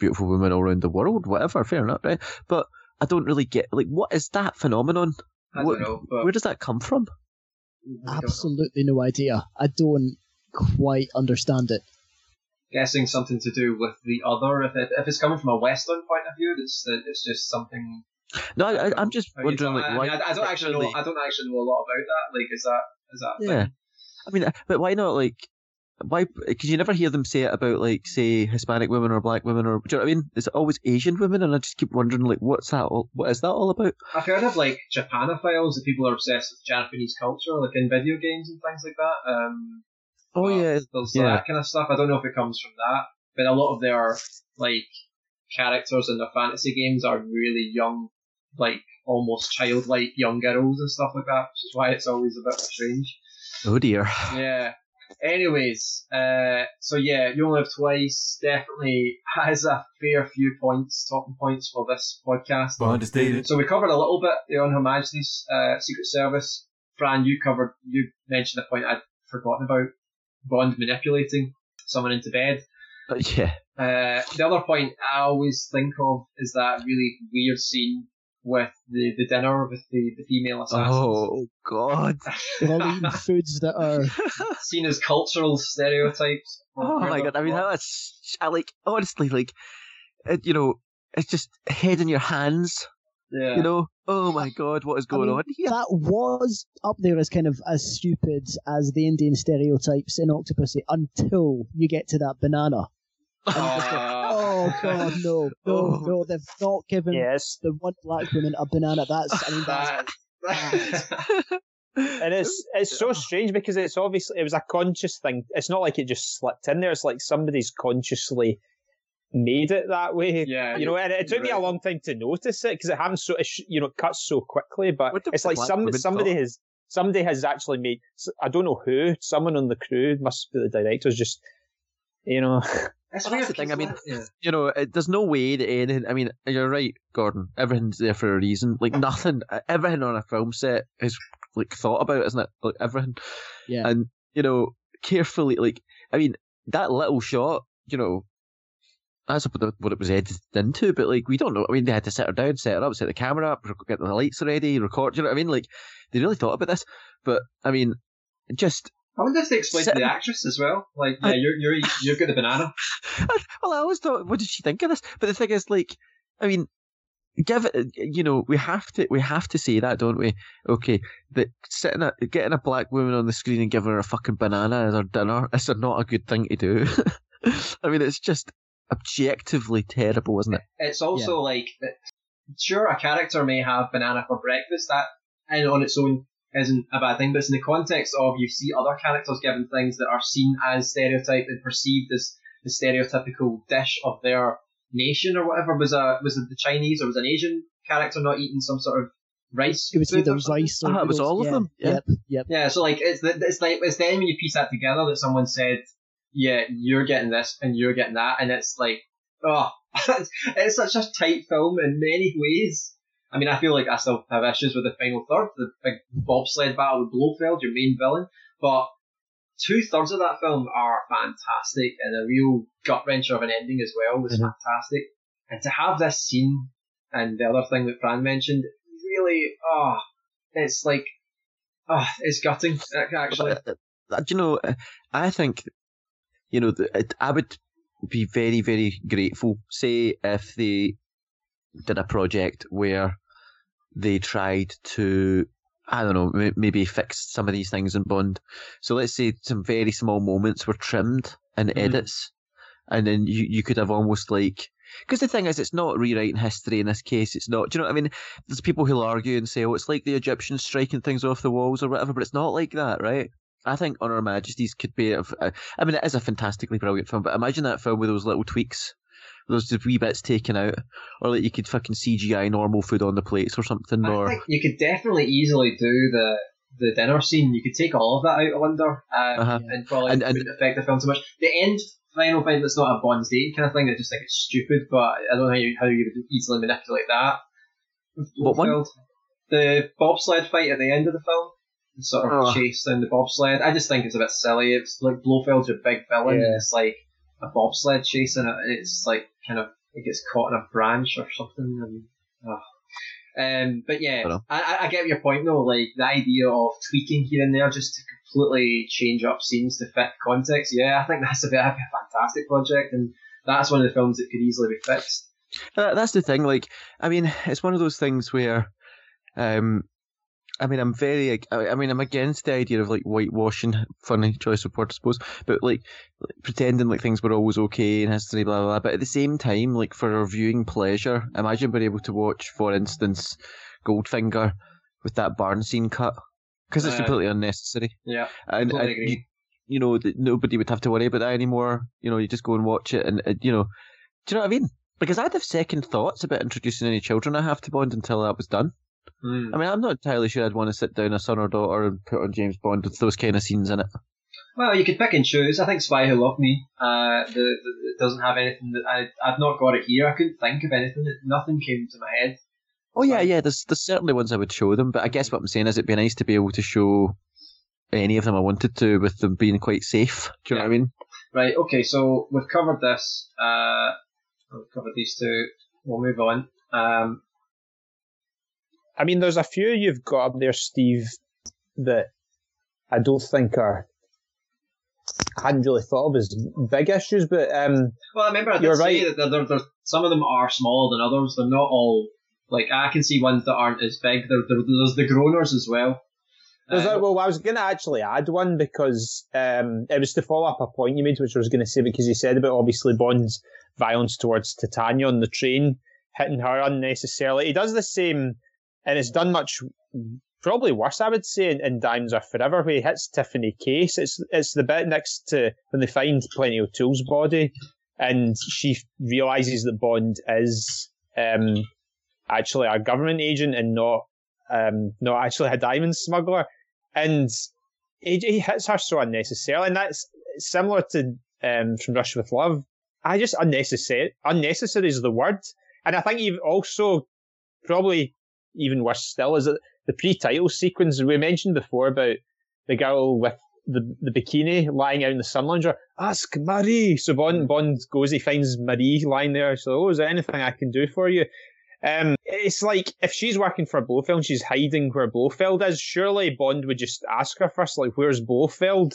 beautiful women all around the world, whatever, fair enough, right? But I don't really get, like, what is that phenomenon? I don't what, know, but... Where does that come from? Absolutely no idea. I don't quite understand it. Guessing something to do with the other, if it, if it's coming from a Western point of view, it's, it's just something... No, I, I'm just wondering, like, why? I, mean, I don't actually know. I don't actually know a lot about that. Like, is that is that? Yeah, thing? I mean, but why not? Like, why? Because you never hear them say it about, like, say, Hispanic women or black women or. Do you know what I mean? It's always Asian women, and I just keep wondering, like, what's that? All, what is that all about? I've heard of, like, Japanophiles, that people are obsessed with Japanese culture, like in video games and things like that. Um, oh yeah, there's yeah. that kind of stuff. I don't know if it comes from that, but a lot of their, like, characters in their fantasy games are really young. Like, almost childlike young girls and stuff like that, which is why it's always a bit strange. Oh dear. Yeah. Anyways, uh, so yeah, You Only Live Twice definitely has a fair few points, talking points for this podcast. Well, understated. So we covered a little bit the On Her Majesty's uh, Secret Service. Fran, you covered, you mentioned a point I'd forgotten about, Bond manipulating someone into bed. Uh, yeah. Uh, the other point I always think of is that really weird scene with the, the dinner with the, the female assassins. Oh, God. They're foods that are... seen as cultural stereotypes. Oh, my God. I mean, that's... I, like, honestly, like, it, you know, it's just head in your hands. Yeah. You know? Oh, my God, what is going I mean, on here? That was up there as kind of as stupid as the Indian stereotypes in Octopussy until you get to that banana. Oh God, no, no, no! They've not given yes. the one black woman a banana. That's, I mean, that's. That. And it's it's so strange because it's obviously it was a conscious thing. It's not like it just slipped in there. It's like somebody's consciously made it that way. Yeah, you know. And it took right. me a long time to notice it because it happens so you know it cuts so quickly. But it's like some somebody thought? has somebody has actually made. I don't know who. Someone on the crew must be the directors. Just you know. That's, well, that's the thing. I mean, that, yeah. you know, it, there's no way that anything. I mean, you're right, Gordon. Everything's there for a reason. Like nothing, everything on a film set is like thought about, isn't it? Like everything. Yeah. And you know, carefully. Like, I mean, that little shot. You know, that's what it was edited into. But like, we don't know. I mean, they had to set her down, set her up, set the camera up, get the lights ready, record. You know what I mean? Like, they really thought about this. But I mean, just. I wonder if they explained to the actress as well. Like, yeah, you're, you're, you've got the banana. Well, I always thought, what did she think of this? But the thing is, like, I mean, give it, you know, we have to, we have to say that, don't we? Okay, that sitting a, getting a black woman on the screen and giving her a fucking banana as her dinner is not a good thing to do. I mean, it's just objectively terrible, isn't it? It's also yeah. like, sure, a character may have banana for breakfast, that, and on its own, isn't a bad thing, but it's in the context of you see other characters given things that are seen as stereotyped and perceived as the stereotypical dish of their nation or whatever. Was a was it the Chinese or was an Asian character not eating some sort of rice? It was food either or rice or. Ah, it was all yeah, of them. Yeah. Yep, yep. Yeah, so like it's the it's like it's then when you piece that together that someone said, yeah, you're getting this and you're getting that, and it's like, oh, it's such a tight film in many ways. I mean, I feel like I still have issues with the final third, the big bobsled battle with Blofeld, your main villain, but two-thirds of that film are fantastic, and a real gut-wrencher of an ending as well was mm-hmm. fantastic. And to have this scene, and the other thing that Fran mentioned, really, oh, it's like, oh, it's gutting, actually. But, uh, you know, I think, you know, I would be very, very grateful, say, if they did a project where they tried to, I don't know, maybe fix some of these things in Bond. So let's say some very small moments were trimmed in mm-hmm. edits, and then you, you could have almost like, because the thing is, it's not rewriting history in this case. It's not, do you know what I mean? There's people who'll argue and say, oh, it's like the Egyptians striking things off the walls or whatever, but it's not like that, right? I think Honour of Majesties could be, a, I mean, it is a fantastically brilliant film, but imagine that film with those little tweaks, those wee bits taken out, or like you could fucking C G I normal food on the plates or something. I or... think you could definitely easily do the the dinner scene. You could take all of that out, I wonder, um, uh-huh. and probably and, and, wouldn't affect the film so much. The end final fight that's not a Bond date kind of thing, I just think it's stupid, but I don't know how you, how you would easily manipulate that. What one? The bobsled fight at the end of the film. Sort of oh. chase down the bobsled. I just think it's a bit silly. It's like Blofeld's a big villain, yeah. and it's like a bobsled chase, and it's like kind of it gets caught in a branch or something. And oh. um, but yeah, I, I, I get your point though. Like the idea of tweaking here and there just to completely change up scenes to fit context. Yeah, I think that's a bit a fantastic project, and that's one of the films that could easily be fixed. Uh, that's the thing. Like, I mean, it's one of those things where, um. I mean, I'm very. I mean, I'm against the idea of like whitewashing. Funny choice of word, I suppose. But like pretending like things were always okay and history, blah blah blah. But at the same time, like for our viewing pleasure, imagine being able to watch, for instance, Goldfinger with that barn scene cut because it's uh, completely unnecessary. Yeah, and, totally and you, you know nobody would have to worry about that anymore. You know, you just go and watch it, and uh, you know, do you know what I mean? Because I'd have second thoughts about introducing any children I have to Bond until that was done. Mm. I mean, I'm not entirely sure I'd want to sit down a son or daughter and put on James Bond with those kind of scenes in it. Well, you could pick and choose. I think Spy Who Loved Me uh, the, the, doesn't have anything that I, I've not got it here. I couldn't think of anything. Nothing came to my head. Oh, yeah, yeah. There's, there's certainly ones I would show them, but I guess what I'm saying is it'd be nice to be able to show any of them I wanted to with them being quite safe. Do you yeah. know what I mean? Right, okay, so we've covered this. Uh, we've covered these two. We'll move on. Um, I mean, there's a few you've got up there, Steve, that I don't think are. I hadn't really thought of as big issues, but. Um, well, I remember I did you're say right. that there, there, some of them are smaller than others. They're not all. Like, I can see ones that aren't as big. There, there, there's the groaners as well. Um, that, well, I was going to actually add one because um, it was to follow up a point you made, which I was going to say, because you said about obviously Bond's violence towards Titania on the train, hitting her unnecessarily. He does the same. And it's done much, probably worse, I would say, in, in Diamonds Are Forever, where he hits Tiffany Case. It's it's the bit next to when they find Plenty O'Toole's body, and she realises that Bond is um, actually a government agent and not um, not actually a diamond smuggler. And he, he hits her so unnecessarily. And that's similar to um, From Russia With Love. I just, unnecessary, unnecessary is the word. And I think you've also probably... Even worse still is that the pre-title sequence we mentioned before about the girl with the, the bikini lying out in the sun lounger. Ask Marie. So Bond Bond goes, he finds Marie lying there. So, oh, is there anything I can do for you? Um, it's like if she's working for Blofeld and she's hiding where Blofeld is, surely Bond would just ask her first, like, where's Blofeld?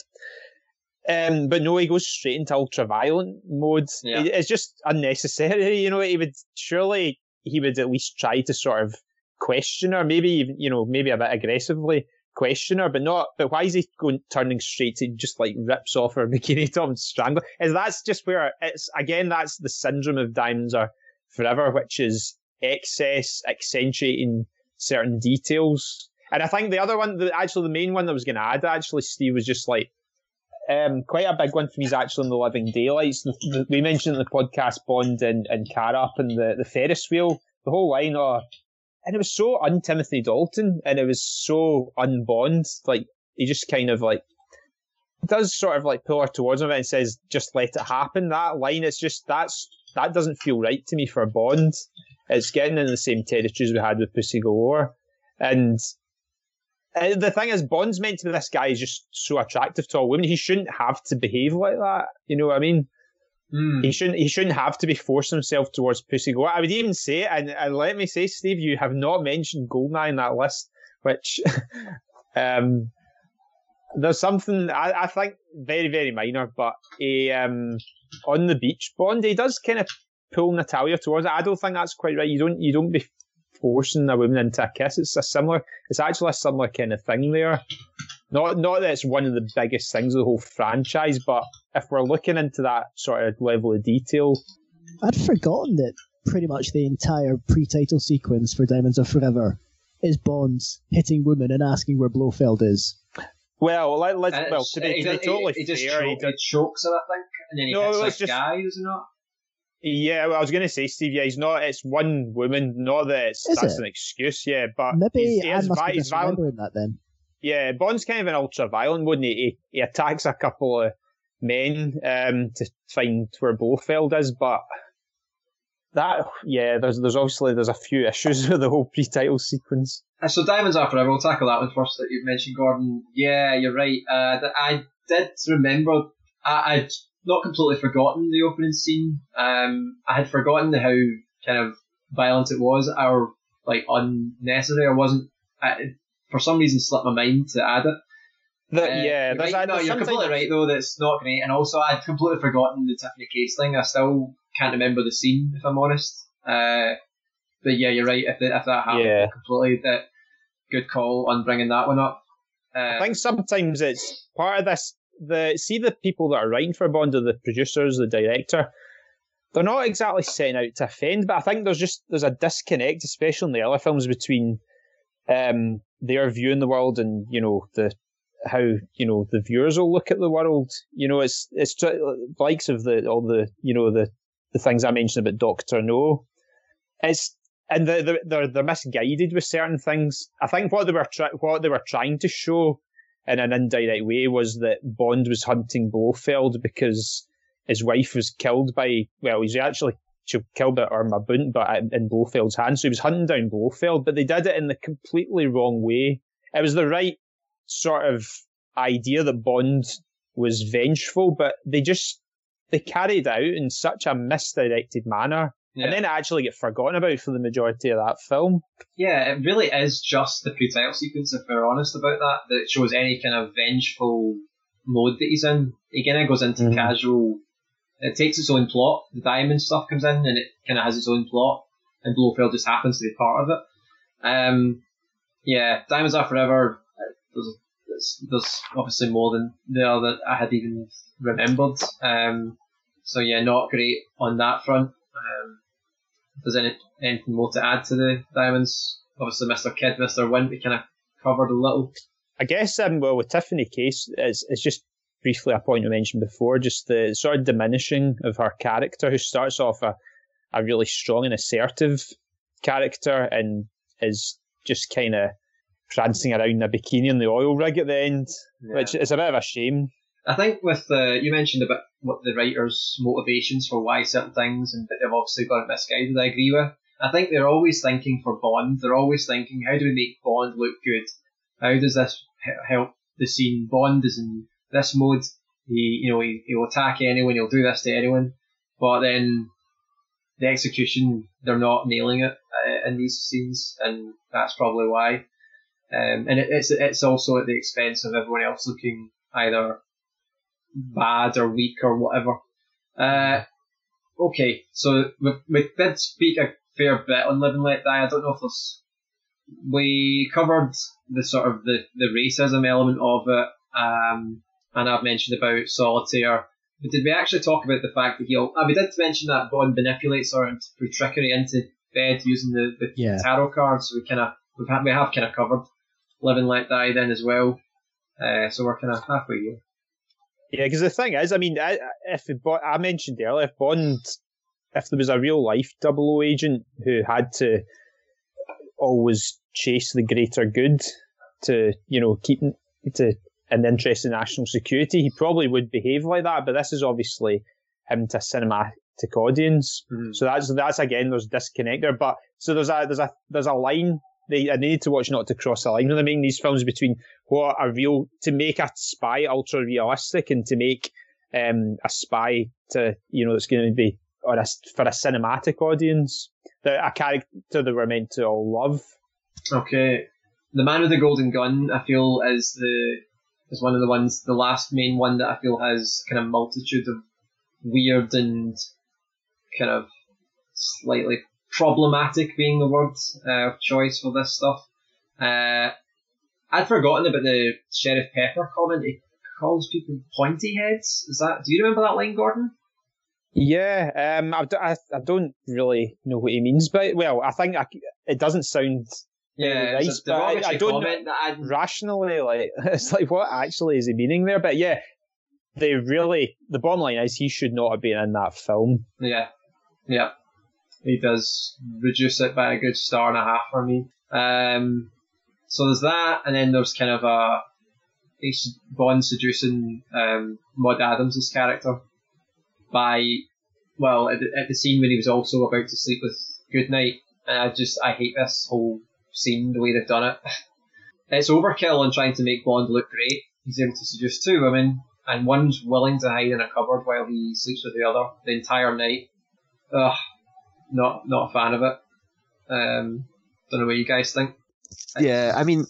Um, but no, he goes straight into ultra-violent mode. Yeah. It's just unnecessary, you know. He would surely he would at least try to sort of question her, maybe even, you know, maybe a bit aggressively question her, but not. But why is he going turning straight to just like rips off her bikini top and strangles? Is that's just where it's again? That's the syndrome of Diamonds Are Forever, which is excess, accentuating certain details. And I think the other one, the, actually the main one that I was going to add, actually, Steve, was just like um, quite a big one for me is actually in The Living Daylights. The, the, we mentioned in the podcast Bond and and Car Up and the the Ferris wheel, the whole line of. And it was so un-Timothy Dalton, and it was so un-Bond. Like, he just kind of, like, does sort of, like, pull her towards him and says, just let it happen. That line, it's just, that's that doesn't feel right to me for Bond. It's getting in the same territories we had with Pussy Galore. And uh, the thing is, Bond's meant to be this guy who's just so attractive to all women. He shouldn't have to behave like that. You know what I mean? Mm. He shouldn't. He shouldn't have to be forcing himself towards Pussy Galore. I would even say, and, and let me say, Steve, you have not mentioned Goldeneye in that list. Which, um, there's something I, I think very, very minor, but he, um, on the beach Bond, he does kind of pull Natalia towards it. I don't think that's quite right. You don't. You don't be forcing a woman into a kiss. It's a similar. It's actually a similar kind of thing there. Not, not that it's one of the biggest things of the whole franchise, but if we're looking into that sort of level of detail, I'd forgotten that pretty much the entire pre-title sequence for Diamonds Are Forever is Bond's hitting women and asking where Blofeld is. Well, let, let's well to be, to be totally he, he just fair, choke, he, he chokes her, I think, and then he no, hits this just, guy, does he not? Yeah, well, I was going to say, Steve. Yeah, he's not. It's one woman. Not that it's, that's it? an excuse. Yeah, but maybe I must be misremembering that then. Yeah, Bond's kind of an ultra-violent one. He, he attacks a couple of men um, to find where Blofeld is, but that, yeah, there's there's obviously there's a few issues with the whole pre-title sequence. So Diamonds Are Forever, we'll tackle that one first that you've mentioned, Gordon. Yeah, you're right. Uh, I did remember, I, I'd not completely forgotten the opening scene. Um, I had forgotten how kind of violent it was, or like unnecessary, or wasn't... I, for some reason, slipped my mind to add it. The, uh, yeah, you're, right. no, you're completely that... right, though, that it's not great. And also, I'd completely forgotten the Tiffany Case thing. I still can't remember the scene, if I'm honest. Uh, but yeah, you're right. If, the, if that happened, yeah. completely, that good call on bringing that one up. Uh, I think sometimes it's part of this. The see the people that are writing for Bond, are the producers, the director. They're not exactly setting out to offend, but I think there's just there's a disconnect, especially in the other films, between. Um, their view in the world, and you know the how you know the viewers will look at the world. You know, it's it's t- likes of the all the you know the, the things I mentioned about Doctor No. It's and they're they're they're misguided with certain things. I think what they were tra- what they were trying to show in an indirect way was that Bond was hunting Blofeld because his wife was killed by well, he's actually. She'll kill it or Maboon, but in Blofeld's hands. So he was hunting down Blofeld, but they did it in the completely wrong way. It was the right sort of idea that Bond was vengeful, but they just they carried it out in such a misdirected manner, yeah. and then it actually get forgotten about for the majority of that film. Yeah, it really is just the pre-title sequence, if we're honest about that, that shows any kind of vengeful mode that he's in. He kind of goes into mm-hmm. casual. It takes its own plot. The diamond stuff comes in and it kind of has its own plot, and Blofeld just happens to be part of it. Um, yeah, Diamonds Are Forever. There's, there's obviously more than there that I had even remembered. Um, so yeah, not great on that front. Um, if there's any, anything more to add to the diamonds? Obviously, Mister Kidd, Mister Wint, we kind of covered a little. I guess um, well, with Tiffany Case, it's it's just. briefly a point you mentioned before, just the sort of diminishing of her character, who starts off a, a really strong and assertive character and is just kind of prancing around in a bikini in the oil rig at the end, yeah. which is a bit of a shame. I think with the, you mentioned about what the writers' motivations for why certain things, and they've obviously got it misguided, I agree with. I think they're always thinking for Bond, they're always thinking, how do we make Bond look good? How does this help the scene? Bond is in this mode, he you know he, he'll attack anyone, he'll do this to anyone, but then the execution, they're not nailing it uh, in these scenes, and that's probably why. Um, and it, it's it's also at the expense of everyone else looking either bad or weak or whatever. Uh, okay, so we, we did speak a fair bit on Live and Let Die. I don't know if there's... We covered the sort of the, the racism element of it, um, and I've mentioned about Solitaire. But did we actually talk about the fact that he'll... Uh, we did mention that Bond manipulates her through trickery into bed using the, the yeah. tarot cards. So we kind of we've had, we have kind of covered Live and Let Die then as well. Uh, so we're kind of halfway here. Yeah, because the thing is, I mean, I, if it, I mentioned earlier, if Bond, if there was a real life double O agent who had to always chase the greater good to, you know, keep to. And the interest in national security, he probably would behave like that, but this is obviously him to a cinematic audience. Mm-hmm. So that's that's again there's a disconnect there. But so there's a there's a there's a line they and they need to watch not to cross the line when they're making these films between what a real to make a spy ultra realistic and to make um, a spy to, you know, it's going to be, or a, for a cinematic audience, that a character that we're meant to all love. Okay. The Man with the Golden Gun, I feel, is the is one of the ones, the last main one that I feel has kind of multitude of weird and kind of slightly problematic being the word uh, choice for this stuff. Uh, I'd forgotten about the Sheriff Pepper comment. He calls people pointy heads. Is that? Do you remember that line, Gordon? Yeah, um, I, I, I don't really know what he means by it. Well, I think I, it doesn't sound... Yeah, nice, it's a derogatory I, I don't comment know, that I'd... Rationally, like, it's like, what actually is he meaning there? But yeah, they really... The bottom line is he should not have been in that film. Yeah, yeah. He does reduce it by a good star and a half for me. Um, so there's that, and then there's kind of a... Bond seducing um, Maude Adams' character by, well, at the, at the scene when he was also about to sleep with Goodnight, and I just, I hate this whole scene, the way they've done it. It's overkill on trying to make Bond look great. He's able to seduce two women, and one's willing to hide in a cupboard while he sleeps with the other the entire night. Ugh, not, not a fan of it. Um, don't know what you guys think. Yeah, I mean,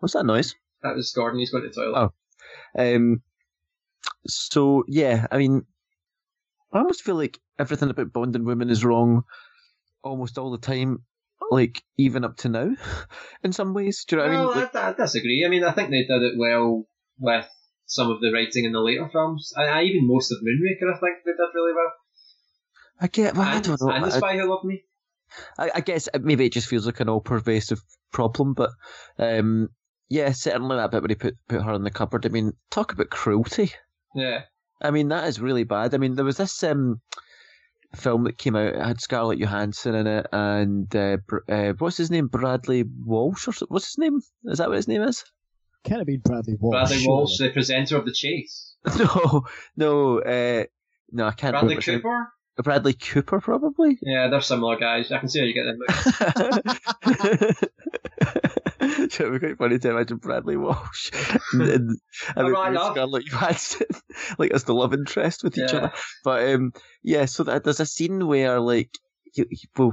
what's that noise? That was Gordon, he's going to the toilet. Oh. Um, so, yeah, I mean, I almost feel like everything about Bond and women is wrong almost all the time, like, even up to now, in some ways. Do you know well, what I mean? Like, I, I disagree. I mean, I think they did it well with some of the writing in the later films. I, I even most of Moonraker, I think, they did really well. I get, well, and, I don't know. And The Spy Who Loved Me. I, I guess maybe it just feels like an all-pervasive problem, but... um. Yeah, certainly that bit when he put, put her in the cupboard. I mean, talk about cruelty. Yeah. I mean, that is really bad. I mean, there was this um, film that came out, it had Scarlett Johansson in it, and uh, uh, what's his name? Bradley Walsh? Or what's his name? Is that what his name is? Can it be Bradley Walsh? Bradley Walsh, the presenter of The Chase. no, no, uh, no, I can't Bradley Cooper? Bradley Cooper, probably? Yeah, they're similar guys. I can see how you get them. It would be quite funny to imagine Bradley Walsh and, and, and right Scarlett Johansson like as the love interest with yeah. each other. But um, yeah, so that, there's a scene where like, he, he, well,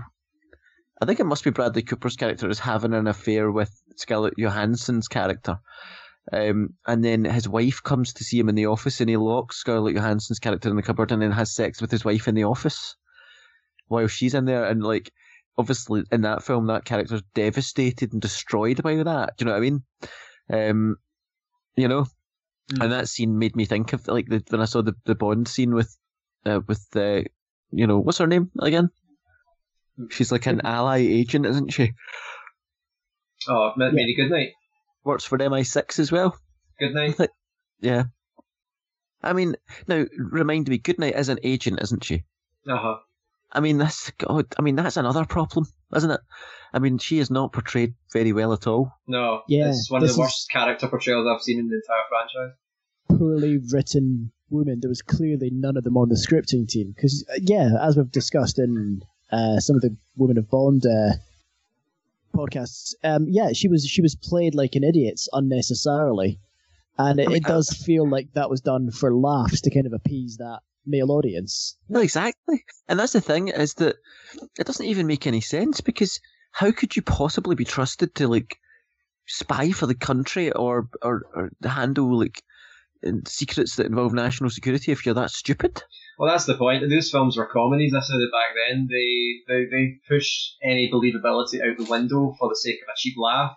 I think it must be Bradley Cooper's character is having an affair with Scarlett Johansson's character, um, and then his wife comes to see him in the office, and he locks Scarlett Johansson's character in the cupboard, and then has sex with his wife in the office while she's in there, and like. Obviously, in that film, that character's devastated and destroyed by that. Do you know what I mean? Um, you know, mm. And that scene made me think of like the, when I saw the, the Bond scene with, uh, with the, uh, you know, what's her name again? She's like an ally agent, isn't she? Oh, maybe yeah. Goodnight. Works for M I six as well. Goodnight. Yeah. I mean, now remind me, Goodnight is an agent, isn't she? Uh huh. I mean, that's God. I mean, that's another problem, isn't it? I mean, she is not portrayed very well at all. No, yeah, it's one of the worst character portrayals I've seen in the entire franchise. Poorly written woman. There was clearly none of them on the scripting team because, yeah, as we've discussed in uh, some of the Women of Bond uh, podcasts, um, yeah, she was she was played like an idiot unnecessarily, and it, I mean, it does I... feel like that was done for laughs to kind of appease that. Male audience. No, exactly. And that's the thing is that it doesn't even make any sense because how could you possibly be trusted to like spy for the country or or, or handle like secrets that involve national security if you're that stupid? Well, that's the point. Those films were comedies. I said it back then. They, they, they push any believability out the window for the sake of a cheap laugh.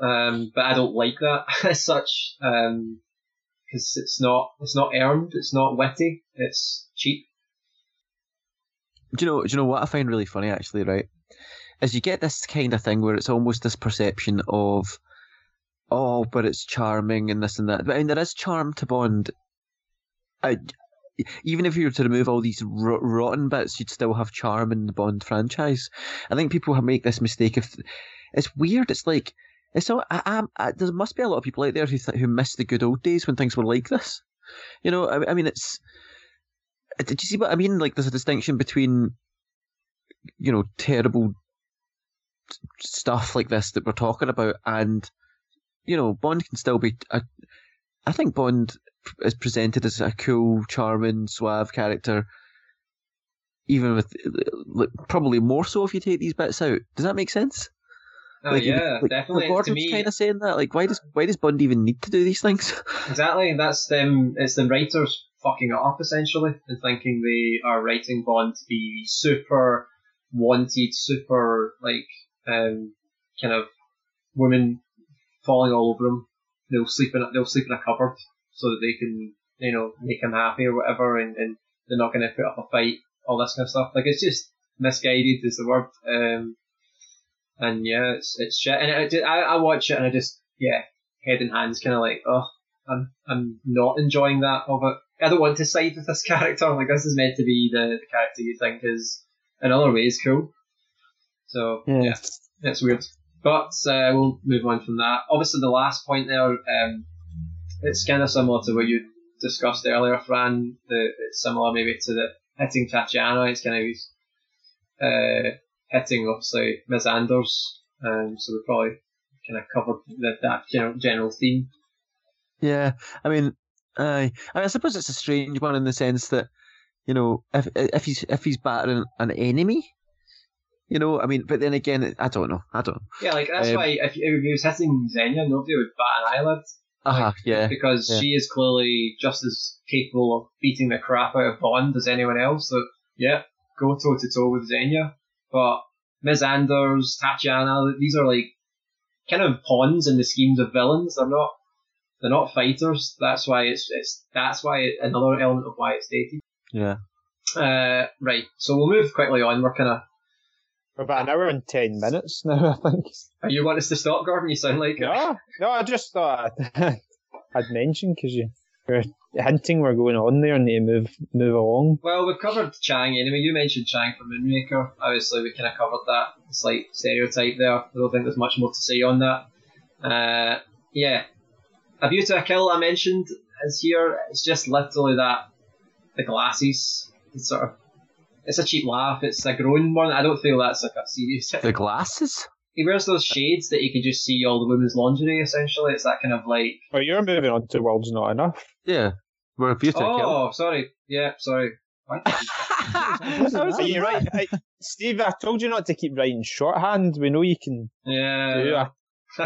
Um, but I don't like that as such. Um, Because it's not, it's not earned, it's not witty, it's cheap. Do you know? Do you know what I find really funny, actually? Right, is you get this kind of thing where it's almost this perception of, oh, but it's charming and this and that. But I mean, there is charm to Bond. I, even if you were to remove all these r- rotten bits, you'd still have charm in the Bond franchise. I think people make this mistake of, it's weird. It's like. So I, I, I, there must be a lot of people out there who th- who miss the good old days when things were like this. You know, I, I mean, it's... Did you see what I mean? Like, there's a distinction between, you know, terrible stuff like this that we're talking about and, you know, Bond can still be... I, I think Bond is presented as a cool, charming, suave character, even with, like, probably more so if you take these bits out. Does that make sense? Oh, like, yeah, like, definitely. Gordon's to me, kind of saying that, like, why does why does Bond even need to do these things? Exactly, and that's them. It's them writers fucking it up essentially and thinking they are writing Bond to be super wanted, super like um, kind of women falling all over him. They'll sleep in they'll sleep in a cupboard so that they can, you know, make him happy or whatever, and, and they're not going to put up a fight. All this kind of stuff. Like, it's just misguided is the word. Um, and yeah, it's it's shit. And I, I I watch it and I just, yeah, head and hands kind of like, oh, I'm I'm not enjoying that of it. I don't want to side with this character. Like, this is meant to be the, the character you think is, in other ways, cool. So, yeah, yeah it's weird. But uh, we'll move on from that. Obviously, the last point there, um, it's kind of similar to what you discussed earlier, Fran. The, it's similar maybe to the hitting Tatiana, it's kind of uh, hitting, obviously, Miz Anders, um, so we probably kind of covered the, that general, general theme. Yeah, I mean, I, I suppose it's a strange one in the sense that, you know, if if he's if he's battering an enemy, you know, I mean, but then again, I don't know, I don't know. Yeah, like, that's um, why if, if he was hitting Xenia, nobody would bat an eyelid. Uh-huh, like, yeah, because yeah. she is clearly just as capable of beating the crap out of Bond as anyone else. So yeah, go toe to toe with Xenia. But Miz Anders, Tatiana, these are like kind of pawns in the schemes of villains. They're not, they're not fighters. That's why it's it's that's why it, another element of why it's dated. Yeah. Uh, right. So we'll move quickly on. We're kind of about an hour and ten minutes now, I think. And you want us to stop, Gordon? You sound like no, it. No, I just thought I'd, I'd mention because you were hinting we're going on there and need to move, move along. Well, we've covered Chang anyway. You mentioned Chang from Moonraker. Obviously, we kind of covered that slight stereotype there. I don't think there's much more to say on that. Uh, yeah. A View to a Kill, I mentioned, is here. It's just literally that, the glasses, it's sort of, it's a cheap laugh. It's a groan one. I don't feel that's like a serious. The glasses? He wears those shades that you can just see all the women's lingerie, essentially. It's that kind of like... Well, you're moving on to World's Not Enough. Yeah. We're a beauty oh, killer. Oh, sorry. Yeah, sorry. What? So you're right. I, Steve, I told you not to keep writing shorthand. We know you can yeah. do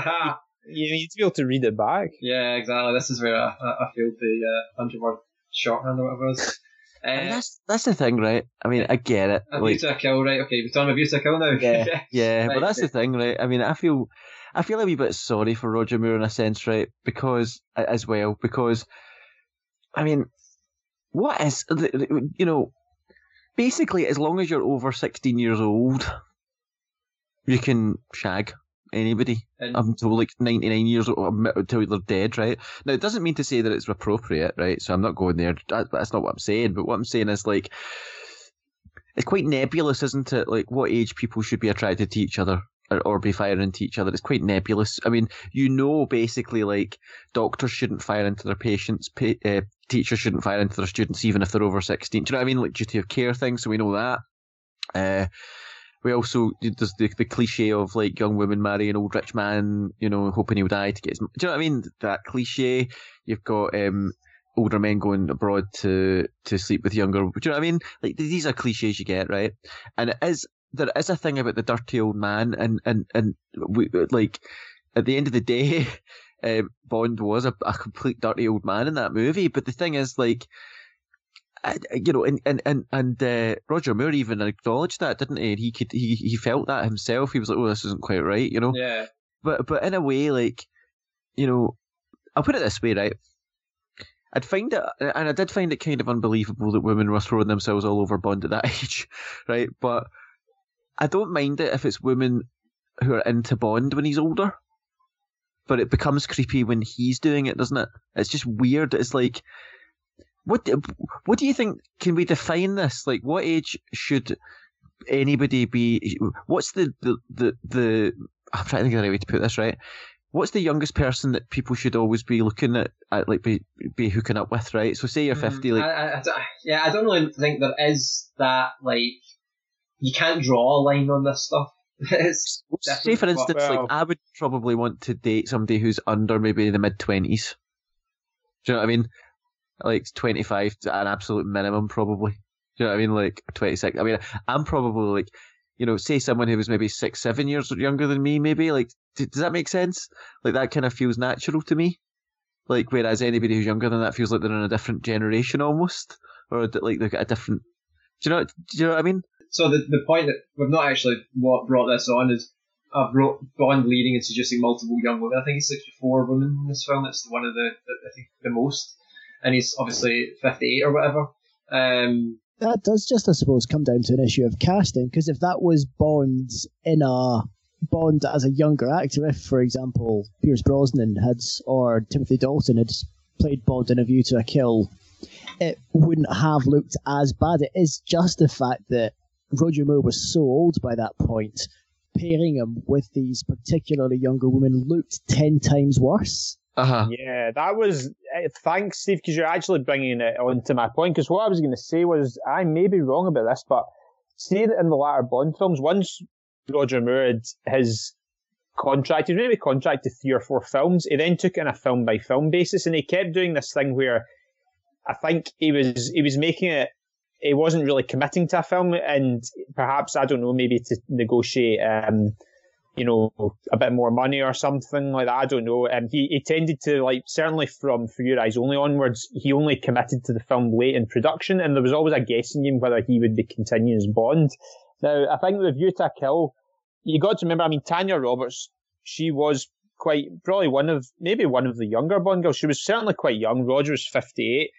that. You need to be able to read it back. Yeah, exactly. This is where I, I failed the hundred-word uh, shorthand or whatever it is. Uh, and that's that's the thing, right? I mean, I get it. A View to a Kill, right? Okay, we've done A View to a Kill now. Yeah, yeah, right. But that's the thing, right? I mean, I feel, I feel a wee bit sorry for Roger Moore in a sense, right? Because as well, because, I mean, what is, you know, basically, as long as you're over sixteen years old, you can shag anybody and, up until like ninety-nine years old, until they're dead, right? Now, it doesn't mean to say that it's appropriate, right? So I'm not going there. That's not what I'm saying. But what I'm saying is, like, it's quite nebulous, isn't it? Like, what age people should be attracted to each other or, or be firing to each other. It's quite nebulous. I mean, you know, basically, like, doctors shouldn't fire into their patients. Pa- uh, teachers shouldn't fire into their students, even if they're over sixteen. Do you know what I mean? Like, duty of care thing. So we know that. Uh, We also, there's the, the cliche of, like, young women marrying an old rich man, you know, hoping he'll die to get his... Do you know what I mean? That cliche. You've got um, older men going abroad to, to sleep with younger... Do you know what I mean? Like, these are cliches you get, right? And it is, there is a thing about the dirty old man, and, and, and we, like, at the end of the day, um, Bond was a, a complete dirty old man in that movie, but the thing is, like... You know, and and and, and uh, Roger Moore even acknowledged that, didn't he? And he could, he he felt that himself. He was like, "Oh, this isn't quite right," you know. Yeah. But but in a way, like, you know, I'll put it this way, right? I'd find it, and I did find it kind of unbelievable that women were throwing themselves all over Bond at that age, right? But I don't mind it if it's women who are into Bond when he's older. But it becomes creepy when he's doing it, doesn't it? It's just weird. It's like. What what do you think? Can we define this? Like, what age should anybody be? What's the the the, the I'm trying to think of the right way to put this, right? What's the youngest person that people should always be looking at, at like be be hooking up with, right? So say you're fifty, like I, I, I yeah, I don't really think there is that, like, you can't draw a line on this stuff. It's say for instance, well. like I would probably want to date somebody who's under maybe in the mid twenties. Do you know what I mean? like twenty-five to an absolute minimum, probably. Do you know what I mean? Like twenty-six. I mean, I'm probably like, you know, say someone who was maybe six, seven years younger than me, maybe. Like, d- does that make sense? Like, that kind of feels natural to me. Like, whereas anybody who's younger than that feels like they're in a different generation almost, or like they've got a different. Do you know? Do you know what I mean? So the the point that we've not actually brought this on is I've wrote Bond leading and suggesting multiple young women. I think it's sixty-four women in this film. That's one of the, the I think the most, and he's obviously fifty-eight or whatever. Um, that does just, I suppose, come down to an issue of casting, because if that was Bond in a Bond as a younger actor, if, for example, Pierce Brosnan had or Timothy Dalton had played Bond in A View to a Kill, it wouldn't have looked as bad. It is just the fact that Roger Moore was so old by that point, pairing him with these particularly younger women looked ten times worse. Uh-huh. Yeah, that was... Uh, thanks, Steve, because you're actually bringing it onto my point, because what I was going to say was, I may be wrong about this, but see that in the latter Bond films, once Roger Moore had his contract, he'd maybe contracted three or four films, he then took it on a film-by-film basis, and he kept doing this thing where I think he was he was making it, he wasn't really committing to a film, and perhaps, I don't know, maybe to negotiate, um, you know, a bit more money or something like that, I don't know. And um, he, he tended to, like, certainly from For Your Eyes Only onwards, he only committed to the film late in production, and there was always a guessing game whether he would be continuing as Bond. Now, I think with View to a Kill, you got to remember, I mean, Tanya Roberts, she was quite, probably one of, maybe one of the younger Bond girls. She was certainly quite young. Roger was fifty-eight.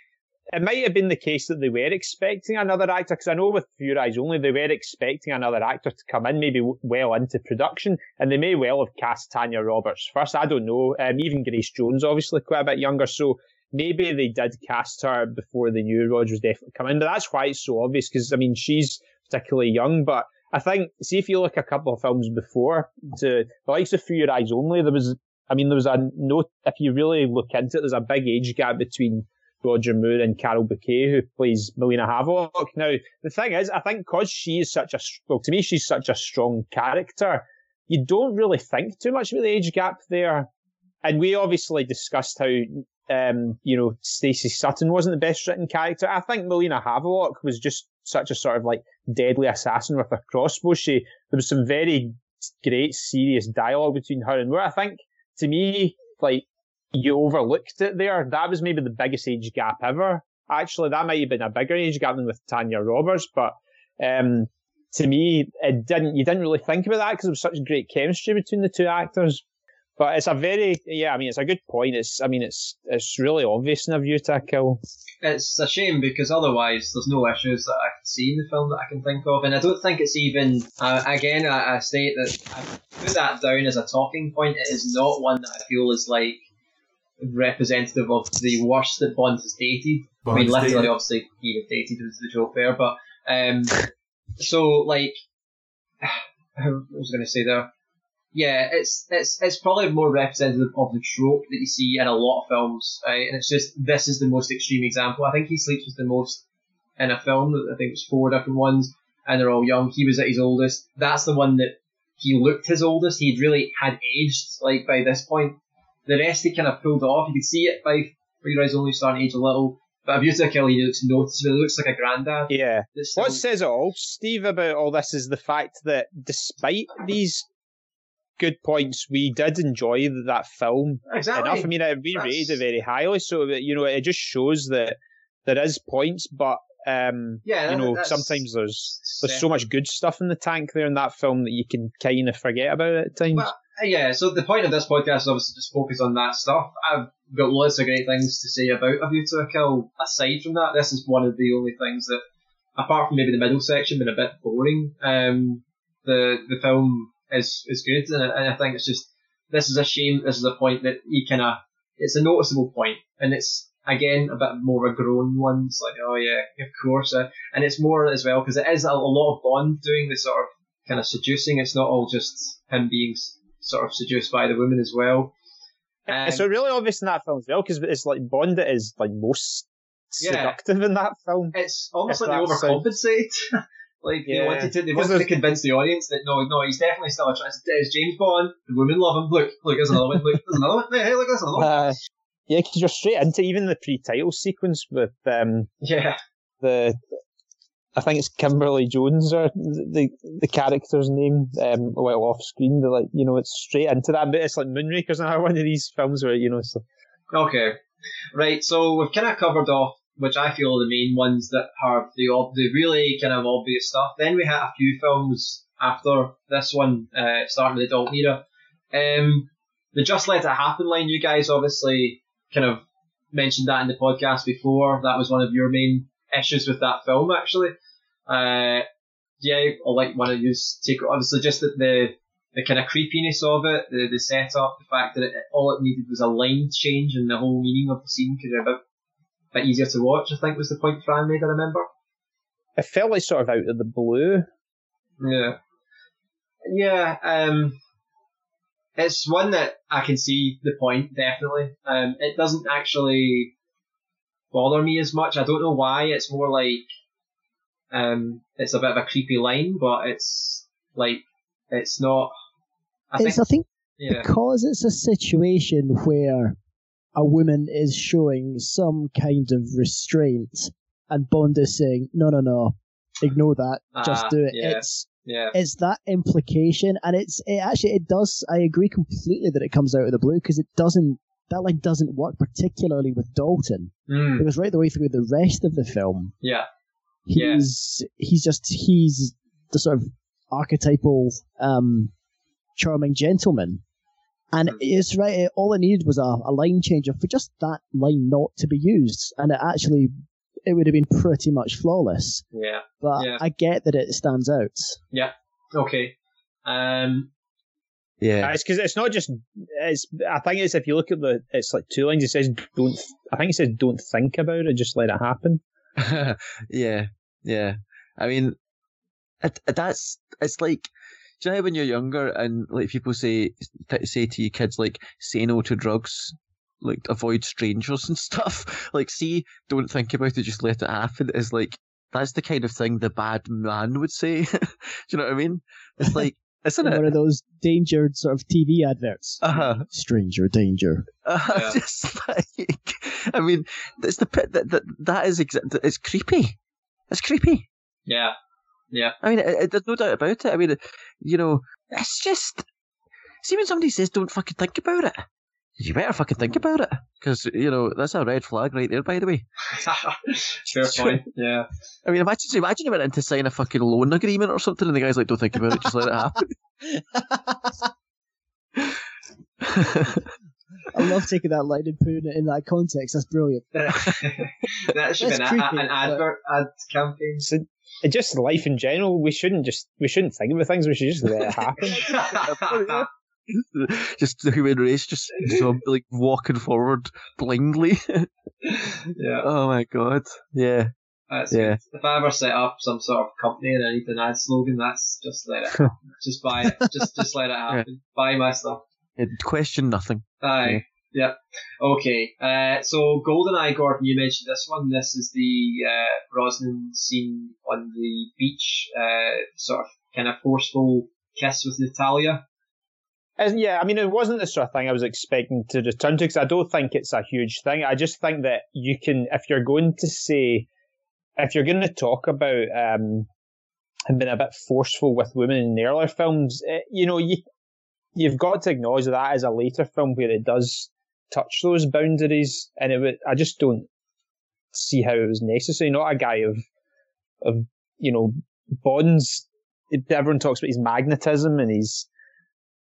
It might have been the case that they were expecting another actor, because I know with For Your Eyes Only, they were expecting another actor to come in, maybe well into production, and they may well have cast Tanya Roberts first. I don't know. Um, even Grace Jones, obviously, quite a bit younger, so maybe they did cast her before they knew Roger was definitely coming. But that's why it's so obvious, because, I mean, she's particularly young, but I think, see if you look a couple of films before, to the likes of For Your Eyes Only, there was, I mean, there was a note, if you really look into it, there's a big age gap between Roger Moore and Carol Bouquet, who plays Melina Havelock. Now, the thing is, I think because she is such a, well, to me, she's such a strong character, you don't really think too much about the age gap there. And we obviously discussed how, um, you know, Stacey Sutton wasn't the best written character. I think Melina Havelock was just such a sort of like deadly assassin with a crossbow. She, there was some very great, serious dialogue between her and Moore. I think, to me, like, you overlooked it there. That was maybe the biggest age gap ever. Actually, that might have been a bigger age gap than with Tanya Roberts, but um, to me, it didn't. You didn't really think about that because there was such great chemistry between the two actors. But it's a very, yeah. I mean, it's a good point. It's, I mean, it's it's really obvious in A View to a Kill. It's a shame because otherwise, there's no issues that I can see in the film that I can think of, and I don't think it's even. Uh, again, I, I state that I put that down as a talking point. It is not one that I feel is like representative of the worst that Bond has dated. Bond's I mean, literally, dated. Obviously, he had dated was the joke there, but um, so like, I was going to say there, yeah, it's it's it's probably more representative of the trope that you see in a lot of films, right? And it's just this is the most extreme example. I think he sleeps with the most in a film. I think it was four different ones, and they're all young. He was at his oldest. That's the one that he looked his oldest. He'd really had aged like by this point. The rest he kind of pulled off. You could see it by For Your Eyes Only starting to age a little. But A View to a Kill, he looks noticeable. He looks like a granddad. Yeah. Still... What says it all, Steve, about all this is the fact that despite these good points, we did enjoy that film exactly. enough. I mean, we That's... rated it very highly. So, you know, it just shows that there is points, but... Um, yeah, that, you know, sometimes there's there's yeah. so much good stuff in the tank there in that film that you can kind of forget about it at times. Well, yeah, so the point of this podcast is obviously just focus on that stuff. I've got lots of great things to say about A View to a Kill. Aside from that, this is one of the only things that, apart from maybe the middle section, been a bit boring. Um, the the film is is good, and I, and I think it's just this is a shame. This is a point that you kind of it's a noticeable point, and it's. Again, a bit more of a grown one. It's like, oh yeah, of course. Uh, and it's more as well, because it is a, a lot of Bond doing the sort of kind of seducing. It's not all just him being s- sort of seduced by the women as well. Um, it's really obvious in that film as well, because it's like Bond that is like most seductive yeah. in that film. It's almost like they overcompensate. like yeah. they wanted to, they wanted to convince the audience that no, no, he's definitely still a trans. It's James Bond. The women love him. Look, look, there's another one. Look, there's another one. Hey, look, there's another one. Uh, Yeah, because you're straight into even the pre-title sequence with um, yeah the I think it's Kimberly Jones or the the character's name um, a little off screen. They're like, you know, it's straight into that. But it's like Moonraker's another one of these films where, you know. So. Okay, right. So we've kind of covered off, which I feel are the main ones that have the the really kind of obvious stuff. Then we had a few films after this one, uh, starting the Dalton era. Um, the Just Let It Happen line, you guys obviously kind of mentioned that in the podcast before. That was one of your main issues with that film, actually. Uh, yeah, I like one of you take obviously just the, the the kind of creepiness of it, the the setup, the fact that it, all it needed was a line change and the whole meaning of the scene could be a bit, bit easier to watch. I think was the point Fran made. I remember. It felt like sort of out of the blue. Yeah, yeah. Um, it's one that I can see the point, definitely. Um, it doesn't actually bother me as much. I don't know why. It's more like um, it's a bit of a creepy line, but it's like it's not. I it's, think, I think yeah. because it's a situation where a woman is showing some kind of restraint, and Bond is saying, "No, no, no, ignore that. Ah, just do it." Yeah. It's Yeah. It's that implication, and it's it actually it does. I agree completely that it comes out of the blue because it doesn't. That line doesn't work particularly with Dalton. Mm. Because right the way through the rest of the film, yeah, he's yeah. he's just he's the sort of archetypal um, charming gentleman, and mm. it's right. It, all it needed was a, a line changer for just that line not to be used, and it actually. It would have been pretty much flawless. Yeah. But yeah. I get that it stands out. Yeah. Okay. Um, yeah. It's because it's not just. It's. I think it's if you look at the. It's like two lines. It says don't. I think it says don't think about it. Just let it happen. yeah. Yeah. I mean, it, that's. It's like. Do you know when you're younger and like people say say to you kids like say no to drugs. Like avoid strangers and stuff. Like, see, don't think about it, just let it happen. Is like that's the kind of thing the bad man would say. Do you know what I mean? It's like, isn't it? One of those danger sort of T V adverts. Uh-huh. Stranger danger. Uh-huh. Yeah. Just like, I mean, that's the pit that that that is exactly. It's creepy. It's creepy. Yeah, yeah. I mean, it, it, there's no doubt about it. I mean, you know, it's just see when somebody says, "Don't fucking think about it." You better fucking think about it, because, you know, that's a red flag right there, by the way. Fair point, yeah. I mean, imagine, imagine you went in to sign a fucking loan agreement or something, and the guy's like, don't think about it, just let it happen. I love taking that line and putting it in that context, that's brilliant. That should be an, an advert, but... ad campaign. So, just life in general, we shouldn't just, we shouldn't think about things, we should just let it happen. Just the human race, just zombie, like walking forward blindly. Yeah. Oh my god. Yeah. That's yeah. Good. If I ever set up some sort of company and I need an ad slogan, that's just let it happen. Just buy it. Just just let it happen. Yeah. Buy my stuff. Yeah, question nothing. Aye. Yeah. yeah. Okay. Uh, so GoldenEye, Gordon, you mentioned this one. This is the uh, Brosnan scene on the beach, uh, sort of kind of forceful kiss with Natalia. And yeah, I mean, it wasn't the sort of thing I was expecting to return to because I don't think it's a huge thing. I just think that you can, if you're going to say, if you're going to talk about um, being a bit forceful with women in the earlier films, it, you know, you, you've got to acknowledge that as a later film where it does touch those boundaries. And it, I just don't see how it was necessary. Not a guy of, of you know, Bond's, everyone talks about his magnetism and his...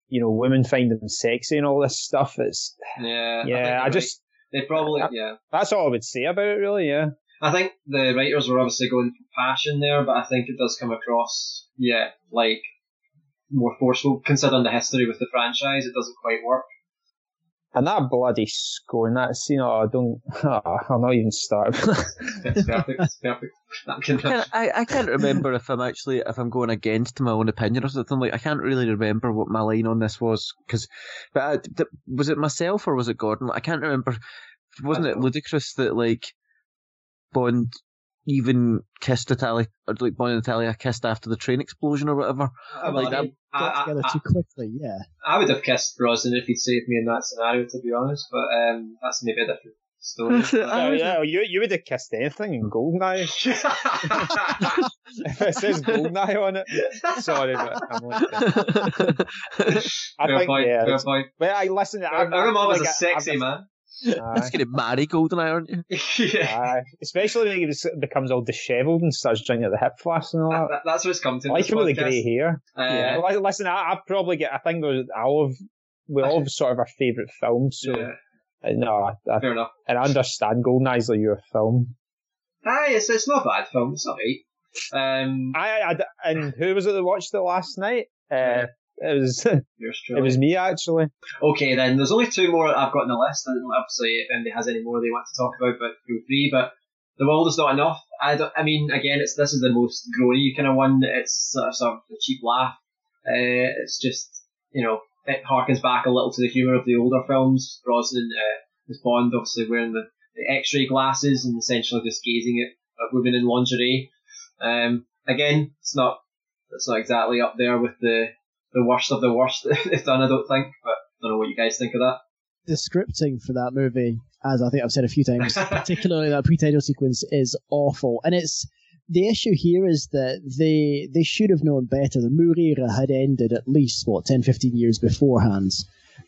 You know, women find them sexy and all this stuff. It's yeah, yeah. I, I just right. they probably I, yeah. That's all I would say about it, really. Yeah. I think the writers were obviously going for passion there, but I think it does come across yeah, like more forceful considering the history with the franchise. It doesn't quite work. And that bloody score in that scene, oh, I don't, oh, I'll not even start. It's perfect, it's perfect. I can't, I, I can't remember if I'm actually, if I'm going against my own opinion or something. Like, I can't really remember what my line on this was. Cause, but I, th- was it myself or was it Gordon? I can't remember. Wasn't it ludicrous that, like, Bond even kissed Natalia, or like Bonnie and Natalia kissed after the train explosion or whatever. Oh, well, like I mean, that got together I, I, too quickly, yeah. I would have kissed Brosnan if he'd saved me in that scenario, to be honest, but um, that's maybe a different story. oh, yeah, you, you would have kissed anything in GoldenEye. If it says GoldenEye on it, sorry, but I'm like that. I fair think, point, yeah. Fair point. But I listen, I'm not like a sexy I'm, man. He's going to marry GoldenEye, aren't you? Yeah. Uh, especially when he becomes all dishevelled and starts drinking at the hip flask and all that. that, that that's what's come to. I like him with the grey hair. Uh, yeah. Well, listen, I, I probably get. I think there's. I love. We all have sort of our favourite films. So yeah. uh, no, I, fair I, enough. And I understand GoldenEye's like your film. Aye, it's it's not a bad film. It's not eight. Um. I, I, I and who was it that watched it last night? Uh, yeah. It was it was me actually. Okay, then there's only two more I've got on the list. I don't know obviously if anybody has any more they want to talk about, but feel free. But The World Is Not Enough. I, don't, I mean, again, it's this is the most groany kind of one. It's sort of, sort of a cheap laugh. Uh, it's just you know it harkens back a little to the humour of the older films. Brosnan as uh, Bond, obviously wearing the, the X-ray glasses and essentially just gazing at, at women in lingerie. Um, again, it's not it's not exactly up there with the the worst of the worst they've done, I don't think, but I don't know what you guys think of that. The scripting for that movie, as I think I've said a few times, particularly that pre-title sequence, is awful. And it's the issue here is that they they should have known better. The Moore era had ended at least, what, ten, fifteen years beforehand.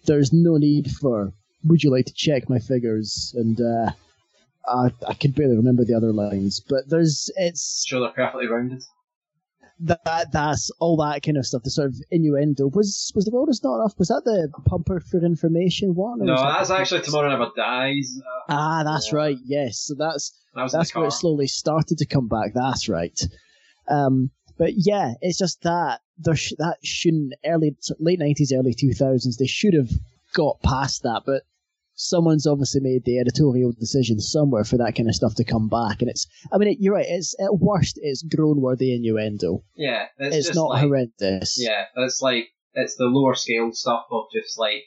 There's no need for, would you like to check my figures? And uh, I, I can barely remember the other lines, but there's, it's... Sure, they're perfectly rounded. That that's all that kind of stuff. The sort of innuendo was was The World Is Not Enough. Was that the Pumper for Information one? No, that that's actually one? Tomorrow Never Dies. Uh, ah, that's yeah. right. Yes, so that's that that's where it slowly started to come back. That's right. Um, but yeah, it's just that there sh- that shouldn't early late nineties, early two thousands. They should have got past that, but someone's obviously made the editorial decision somewhere for that kind of stuff to come back, and it's I mean it, you're right, it's at worst it's groan-worthy innuendo. Yeah, it's, it's just not like, horrendous. Yeah, it's like it's the lower scale stuff of just like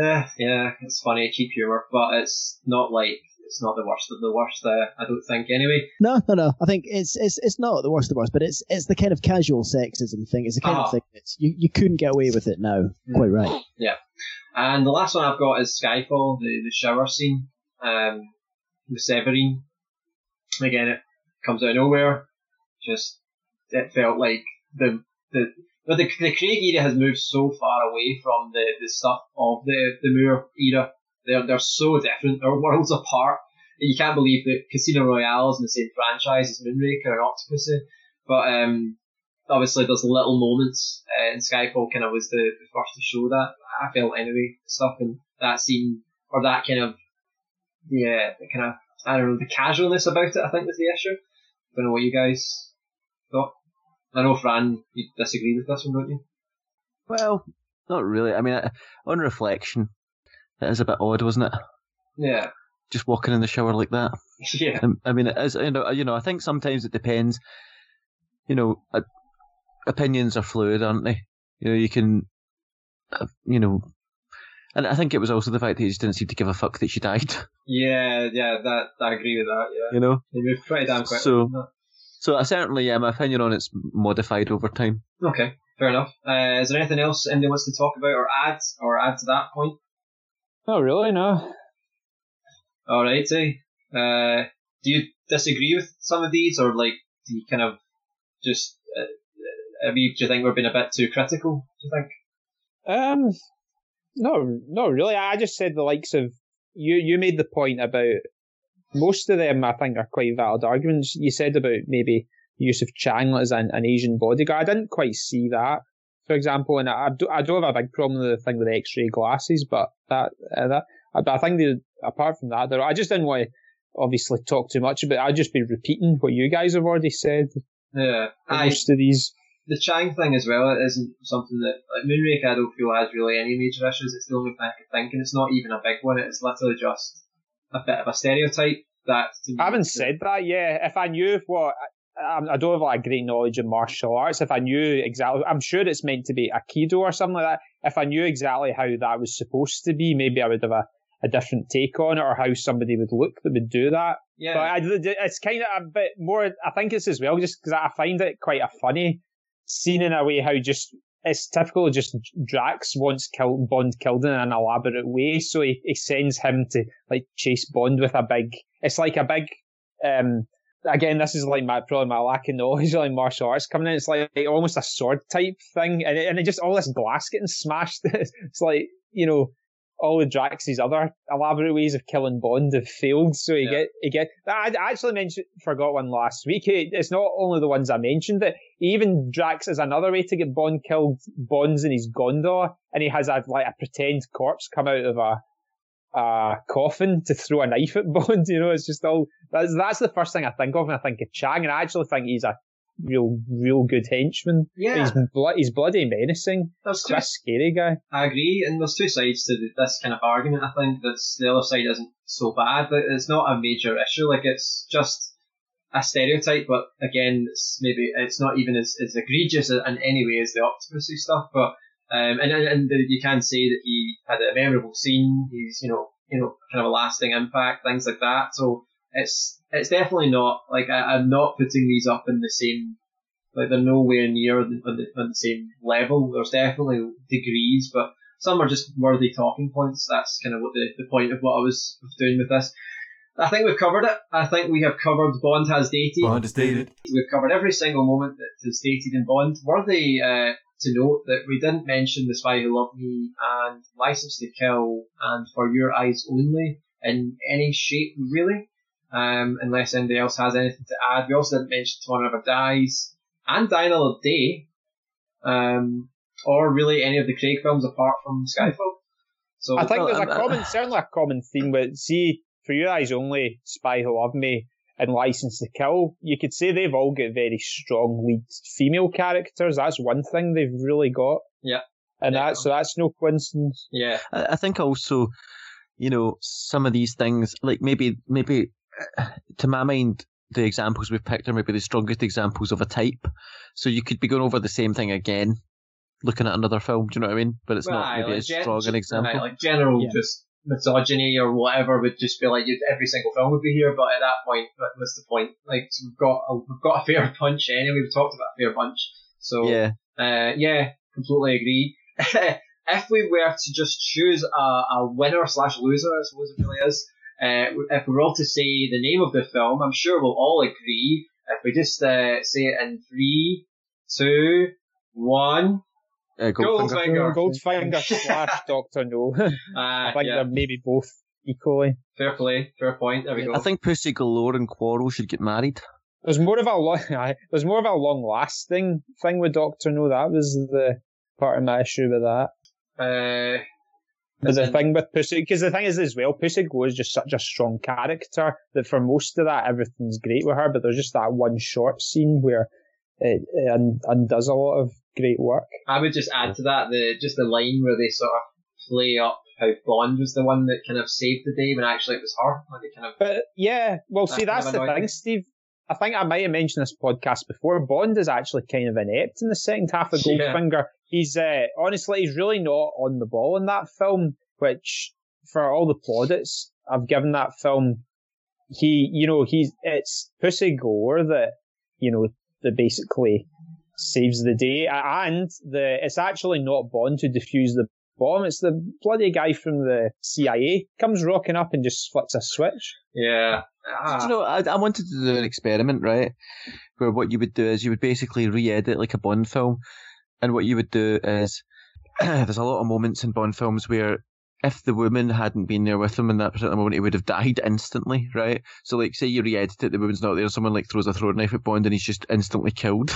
eh, yeah, it's funny, cheap humor, but it's not like it's not the worst of the worst, uh, I don't think anyway. No, no, no. I think it's it's it's not the worst of the worst, but it's it's the kind of casual sexism thing. It's the kind oh. of thing that's you, you couldn't get away with it now. Mm. Quite right. Yeah. And the last one I've got is Skyfall, the, the shower scene um, with Severine. Again, it comes out of nowhere. Just, it felt like the the the, the, the Craig era has moved so far away from the, the stuff of the, the Moore era. They're, they're so different. They're worlds apart. You can't believe that Casino Royale is in the same franchise as Moonraker and Octopussy. But um, obviously there's little moments uh, and Skyfall kind of was the, the first to show that. I felt anyway, stuff and that scene, or that kind of, yeah, the kind of, I don't know, the casualness about it, I think was the issue. I don't know what you guys thought. I know, Fran, you disagree with this one, don't you? Well, not really. I mean, I, on reflection, it is a bit odd, wasn't it? Yeah. Just walking in the shower like that. Yeah. I, I mean, it is, you know, you know, I think sometimes it depends, you know, uh, opinions are fluid, aren't they? You know, you can... you know, and I think it was also the fact that he just didn't seem to give a fuck that she died. Yeah, yeah, that I agree with that. Yeah, you know, they moved pretty damn quick. So, so I certainly, yeah, my opinion on it's modified over time. Okay, fair enough. Uh, is there anything else anybody wants to talk about or add or add to that point? Not really, no. All righty. Uh, do you disagree with some of these, or like do you kind of just? Uh, I mean, do you think we've been a bit too critical? Do you think? Um, no, no, really. I just said the likes of you. You made the point about most of them. I think are quite valid arguments. You said about maybe the use of Chang as an, an Asian bodyguard. I didn't quite see that, for example. And I, I, do, I don't have a big problem with the thing with the X-ray glasses, but that uh, that. But I think the, apart from that, I just didn't want to obviously talk too much about it. I'd just be repeating what you guys have already said. Yeah, I, most of these. The Chang thing as well, it isn't something that, like, Moonraker I don't feel has really any major issues, it's the only thing I can think, and it's not even a big one, it's literally just a bit of a stereotype. That to me I haven't said it. That, yeah, if I knew what, I, I don't have like a great knowledge of martial arts, if I knew exactly, I'm sure it's meant to be Aikido or something like that, if I knew exactly how that was supposed to be, maybe I would have a, a different take on it or how somebody would look that would do that. Yeah. But I, it's kind of a bit more, I think it's as well, just because I find it quite a funny scene in a way how just, it's typical just Drax wants kill, Bond killed in an elaborate way, so he, he sends him to like chase Bond with a big, it's like a big, um, again, this is like my probably my lack of knowledge on like martial arts coming in. It's like almost a sword type thing, and it, and it just all this glass getting smashed. It's like, you know, all of Drax's other elaborate ways of killing Bond have failed. So you yeah. get you get. I actually mentioned forgot one last week. It's not only the ones I mentioned. That even Drax is another way to get Bond killed. Bond's in his gondola, and he has a like a pretend corpse come out of a. Uh, coffin to throw a knife at Bond, you know, it's just all, that's that's the first thing I think of when I think of Chang, and I actually think he's a real, real good henchman. Yeah. He's, blo- he's bloody menacing. That's a scary guy. I agree, and there's two sides to this kind of argument, I think, that's, the other side isn't so bad, but it's not a major issue, like, it's just a stereotype, but again, it's maybe, it's not even as, as egregious in any way as the Octopussy stuff, but Um, and and you can say that he had a memorable scene. He's you know you know kind of a lasting impact, things like that. So it's it's definitely not like I, I'm not putting these up in the same like they're nowhere near on the, on the same level. There's definitely degrees, but some are just worthy talking points. That's kind of what the, the point of what I was doing with this. I think we've covered it. I think we have covered Bond has dated. Bond is dated. We've covered every single moment that is dated in Bond. Worthy. Uh, to note that we didn't mention The Spy Who Loved Me and License to Kill and For Your Eyes Only in any shape, really, um, unless anybody else has anything to add. We also didn't mention Tomorrow Never Dies and Die Another Day, um, or really any of the Craig films apart from Skyfall. So I think there's a common, certainly a common theme with, see, For Your Eyes Only, Spy Who Loved Me, and License to Kill, you could say they've all got very strong lead female characters. That's one thing they've really got. Yeah. And yeah. that, so that's no coincidence. Yeah. I think also, you know, some of these things, like maybe, maybe, to my mind, the examples we've picked are maybe the strongest examples of a type. So you could be going over the same thing again, looking at another film, do you know what I mean? But it's well, not maybe like as gen- strong an example. Like general yeah. just... misogyny or whatever would just be like every single film would be here, but at that point, what's the point? Like so we've got a, we've got a fair punch anyway. We've talked about a fair punch, so yeah, uh, yeah, completely agree. If we were to just choose a, a winner slash loser, I suppose it really is. Uh, if we were all to say the name of the film, I'm sure we'll all agree. If we just uh, say it in three, two, one. Uh, Goldfinger. Goldfinger, Goldfinger slash Doctor No. Uh, I think yeah. they're maybe both equally. Fair play, fair point. There we go. I think Pussy Galore and Quarrel should get married. There's more of a long, there's more of a long-lasting thing with Doctor No. That was the part of my issue with that. Uh, there's a thing with Pussy because the thing is as well, Pussy Galore is just such a strong character that for most of that everything's great with her, but there's just that one short scene where it, it un- undoes a lot of great work. I would just add to that the just the line where they sort of play up how Bond was the one that kind of saved the day when actually it was her. Like they kind of, but yeah, well, that see, that's the thing, me. Steve. I think I might have mentioned this podcast before. Bond is actually kind of inept in the second half of Goldfinger. Yeah. He's uh, honestly, he's really not on the ball in that film, which for all the plaudits I've given that film, he, you know, he's it's Pussy Galore that, you know, that basically saves the day, and the it's actually not Bond to defuse the bomb. It's the bloody guy from the C I A comes rocking up and just flips a switch. Yeah, ah. Do you know, I, I wanted to do an experiment, right? Where what you would do is you would basically re-edit like a Bond film, and what you would do is there's a lot of moments in Bond films where if the woman hadn't been there with him in that particular moment, he would have died instantly, right? So, like, say you re-edit it, the woman's not there, someone, like, throws a throw knife at Bond and he's just instantly killed.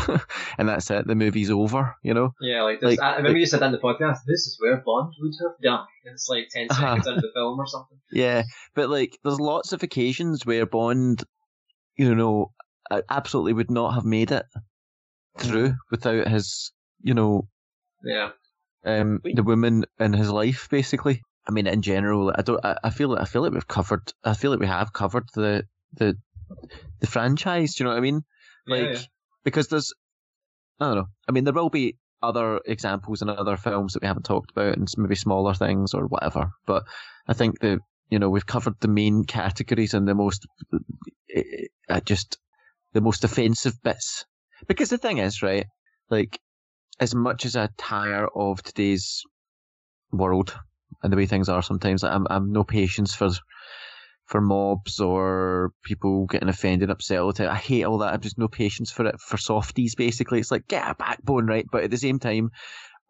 And that's it, the movie's over, you know? Yeah, like, this, like I remember like, you said that in the podcast, this is where Bond would have died. And it's, like, ten uh-huh. seconds into the film or something. Yeah, but, like, there's lots of occasions where Bond, you know, absolutely would not have made it through without his, you know, yeah, um, the woman in his life, basically. I mean, in general, I don't. I, I feel like I feel like we've covered. I feel like we have covered the the the franchise. Do you know what I mean? Like yeah, yeah. Because there's, I don't know. I mean, there will be other examples in other films that we haven't talked about, and maybe smaller things or whatever. But I think the you know, we've covered the main categories and the most uh, just the most offensive bits. Because the thing is, right, like, as much as I tire of today's world and the way things are sometimes, like, I'm I'm no patience for for mobs or people getting offended, upset. I hate all that. I've just no patience for it, for softies, basically. It's like, get a backbone, right? But at the same time,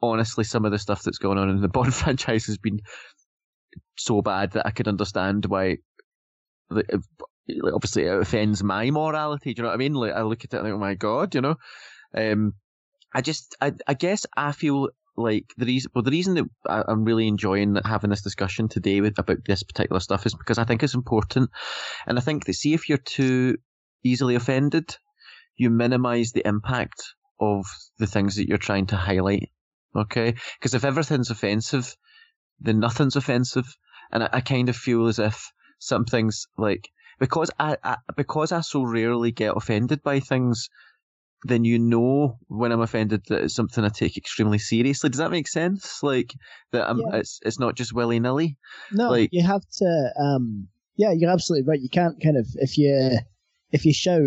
honestly, some of the stuff that's going on in the Bond franchise has been so bad that I could understand why, like, obviously it offends my morality. Do you know what I mean? Like, I look at it and think, oh my God, you know? Um, I just, I, I guess I feel like the reason, well, the reason that I, I'm really enjoying having this discussion today with, about this particular stuff is because I think it's important. And I think that, see, if you're too easily offended, you minimize the impact of the things that you're trying to highlight. Okay? Because if everything's offensive, then nothing's offensive. And I, I kind of feel as if something's like, because I, I because I so rarely get offended by things, then you know when I'm offended that it's something I take extremely seriously. Does that make sense? Like, that I'm, yeah. it's it's not just willy-nilly. No, like, you have to. Um, yeah, you're absolutely right. You can't kind of if you if you shout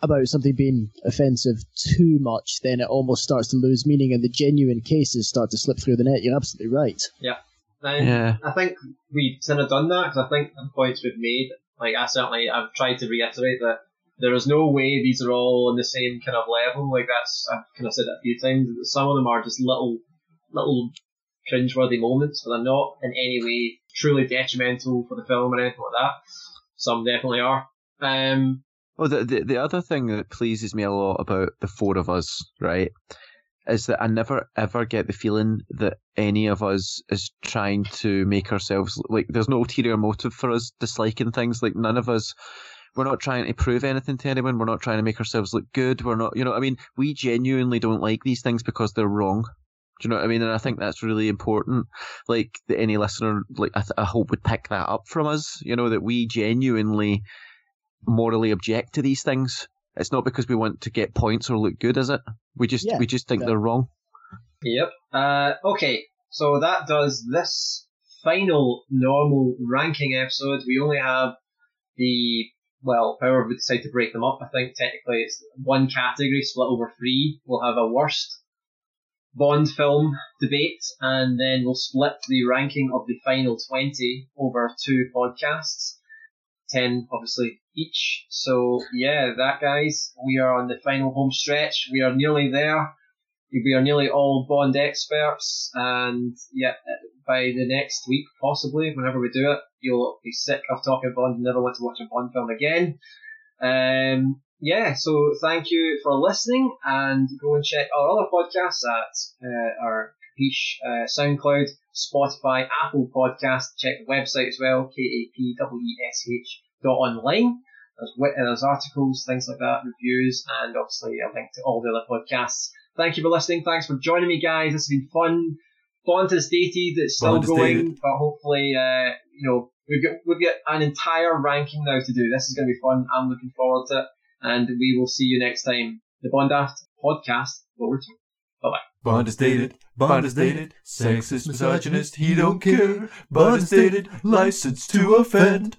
about something being offensive too much, then it almost starts to lose meaning, and the genuine cases start to slip through the net. You're absolutely right. Yeah, and yeah. I think we kind of done that because I think the points we've made. Like, I certainly, I've tried to reiterate that there is no way these are all on the same kind of level. Like, that's, I've kind of said that a few times. Some of them are just little, little cringeworthy moments, but they're not in any way truly detrimental for the film or anything like that. Some definitely are. Um, well, the, the the other thing that pleases me a lot about the four of us, right, is that I never ever get the feeling that any of us is trying to make ourselves, like, there's no ulterior motive for us disliking things. Like, none of us, we're not trying to prove anything to anyone. We're not trying to make ourselves look good. We're not, you know what I mean? We genuinely don't like these things because they're wrong. Do you know what I mean? And I think that's really important. Like, that any listener, like, I, th- I hope would pick that up from us, you know, that we genuinely morally object to these things. It's not because we want to get points or look good, is it? We just yeah, we just think yeah. they're wrong. Yep. Uh, okay, so that does this final normal ranking episode. We only have the, well, however we decide to break them up. I think technically it's one category split over three. We'll have a worst Bond film debate, and then we'll split the ranking of the final twenty over two podcasts. ten obviously each. So yeah, that, guys, we are on the final home stretch. We are nearly there. We are nearly all Bond experts, and yeah, by the next week possibly, whenever we do it, you'll be sick of talking Bond and never want to watch a Bond film again. Um, yeah, so thank you for listening, and go and check our other podcasts at uh, our Capiche, uh, SoundCloud, Spotify, Apple Podcasts. Check the website as well, kapwesh dot online. There's, there's articles, things like that, reviews, and obviously a link to all the other podcasts. Thank you for listening. Thanks for joining me, guys. This has been fun. Bond is dated. It's still Bond going, but hopefully, uh, you know, we've got we've got an entire ranking now to do. This is going to be fun. I'm looking forward to it, and we will see you next time. The Bond After podcast will return. Bye bye. Bond is dated, Bond is dated, sexist, misogynist, he don't care. Bond is dated, licensed to offend.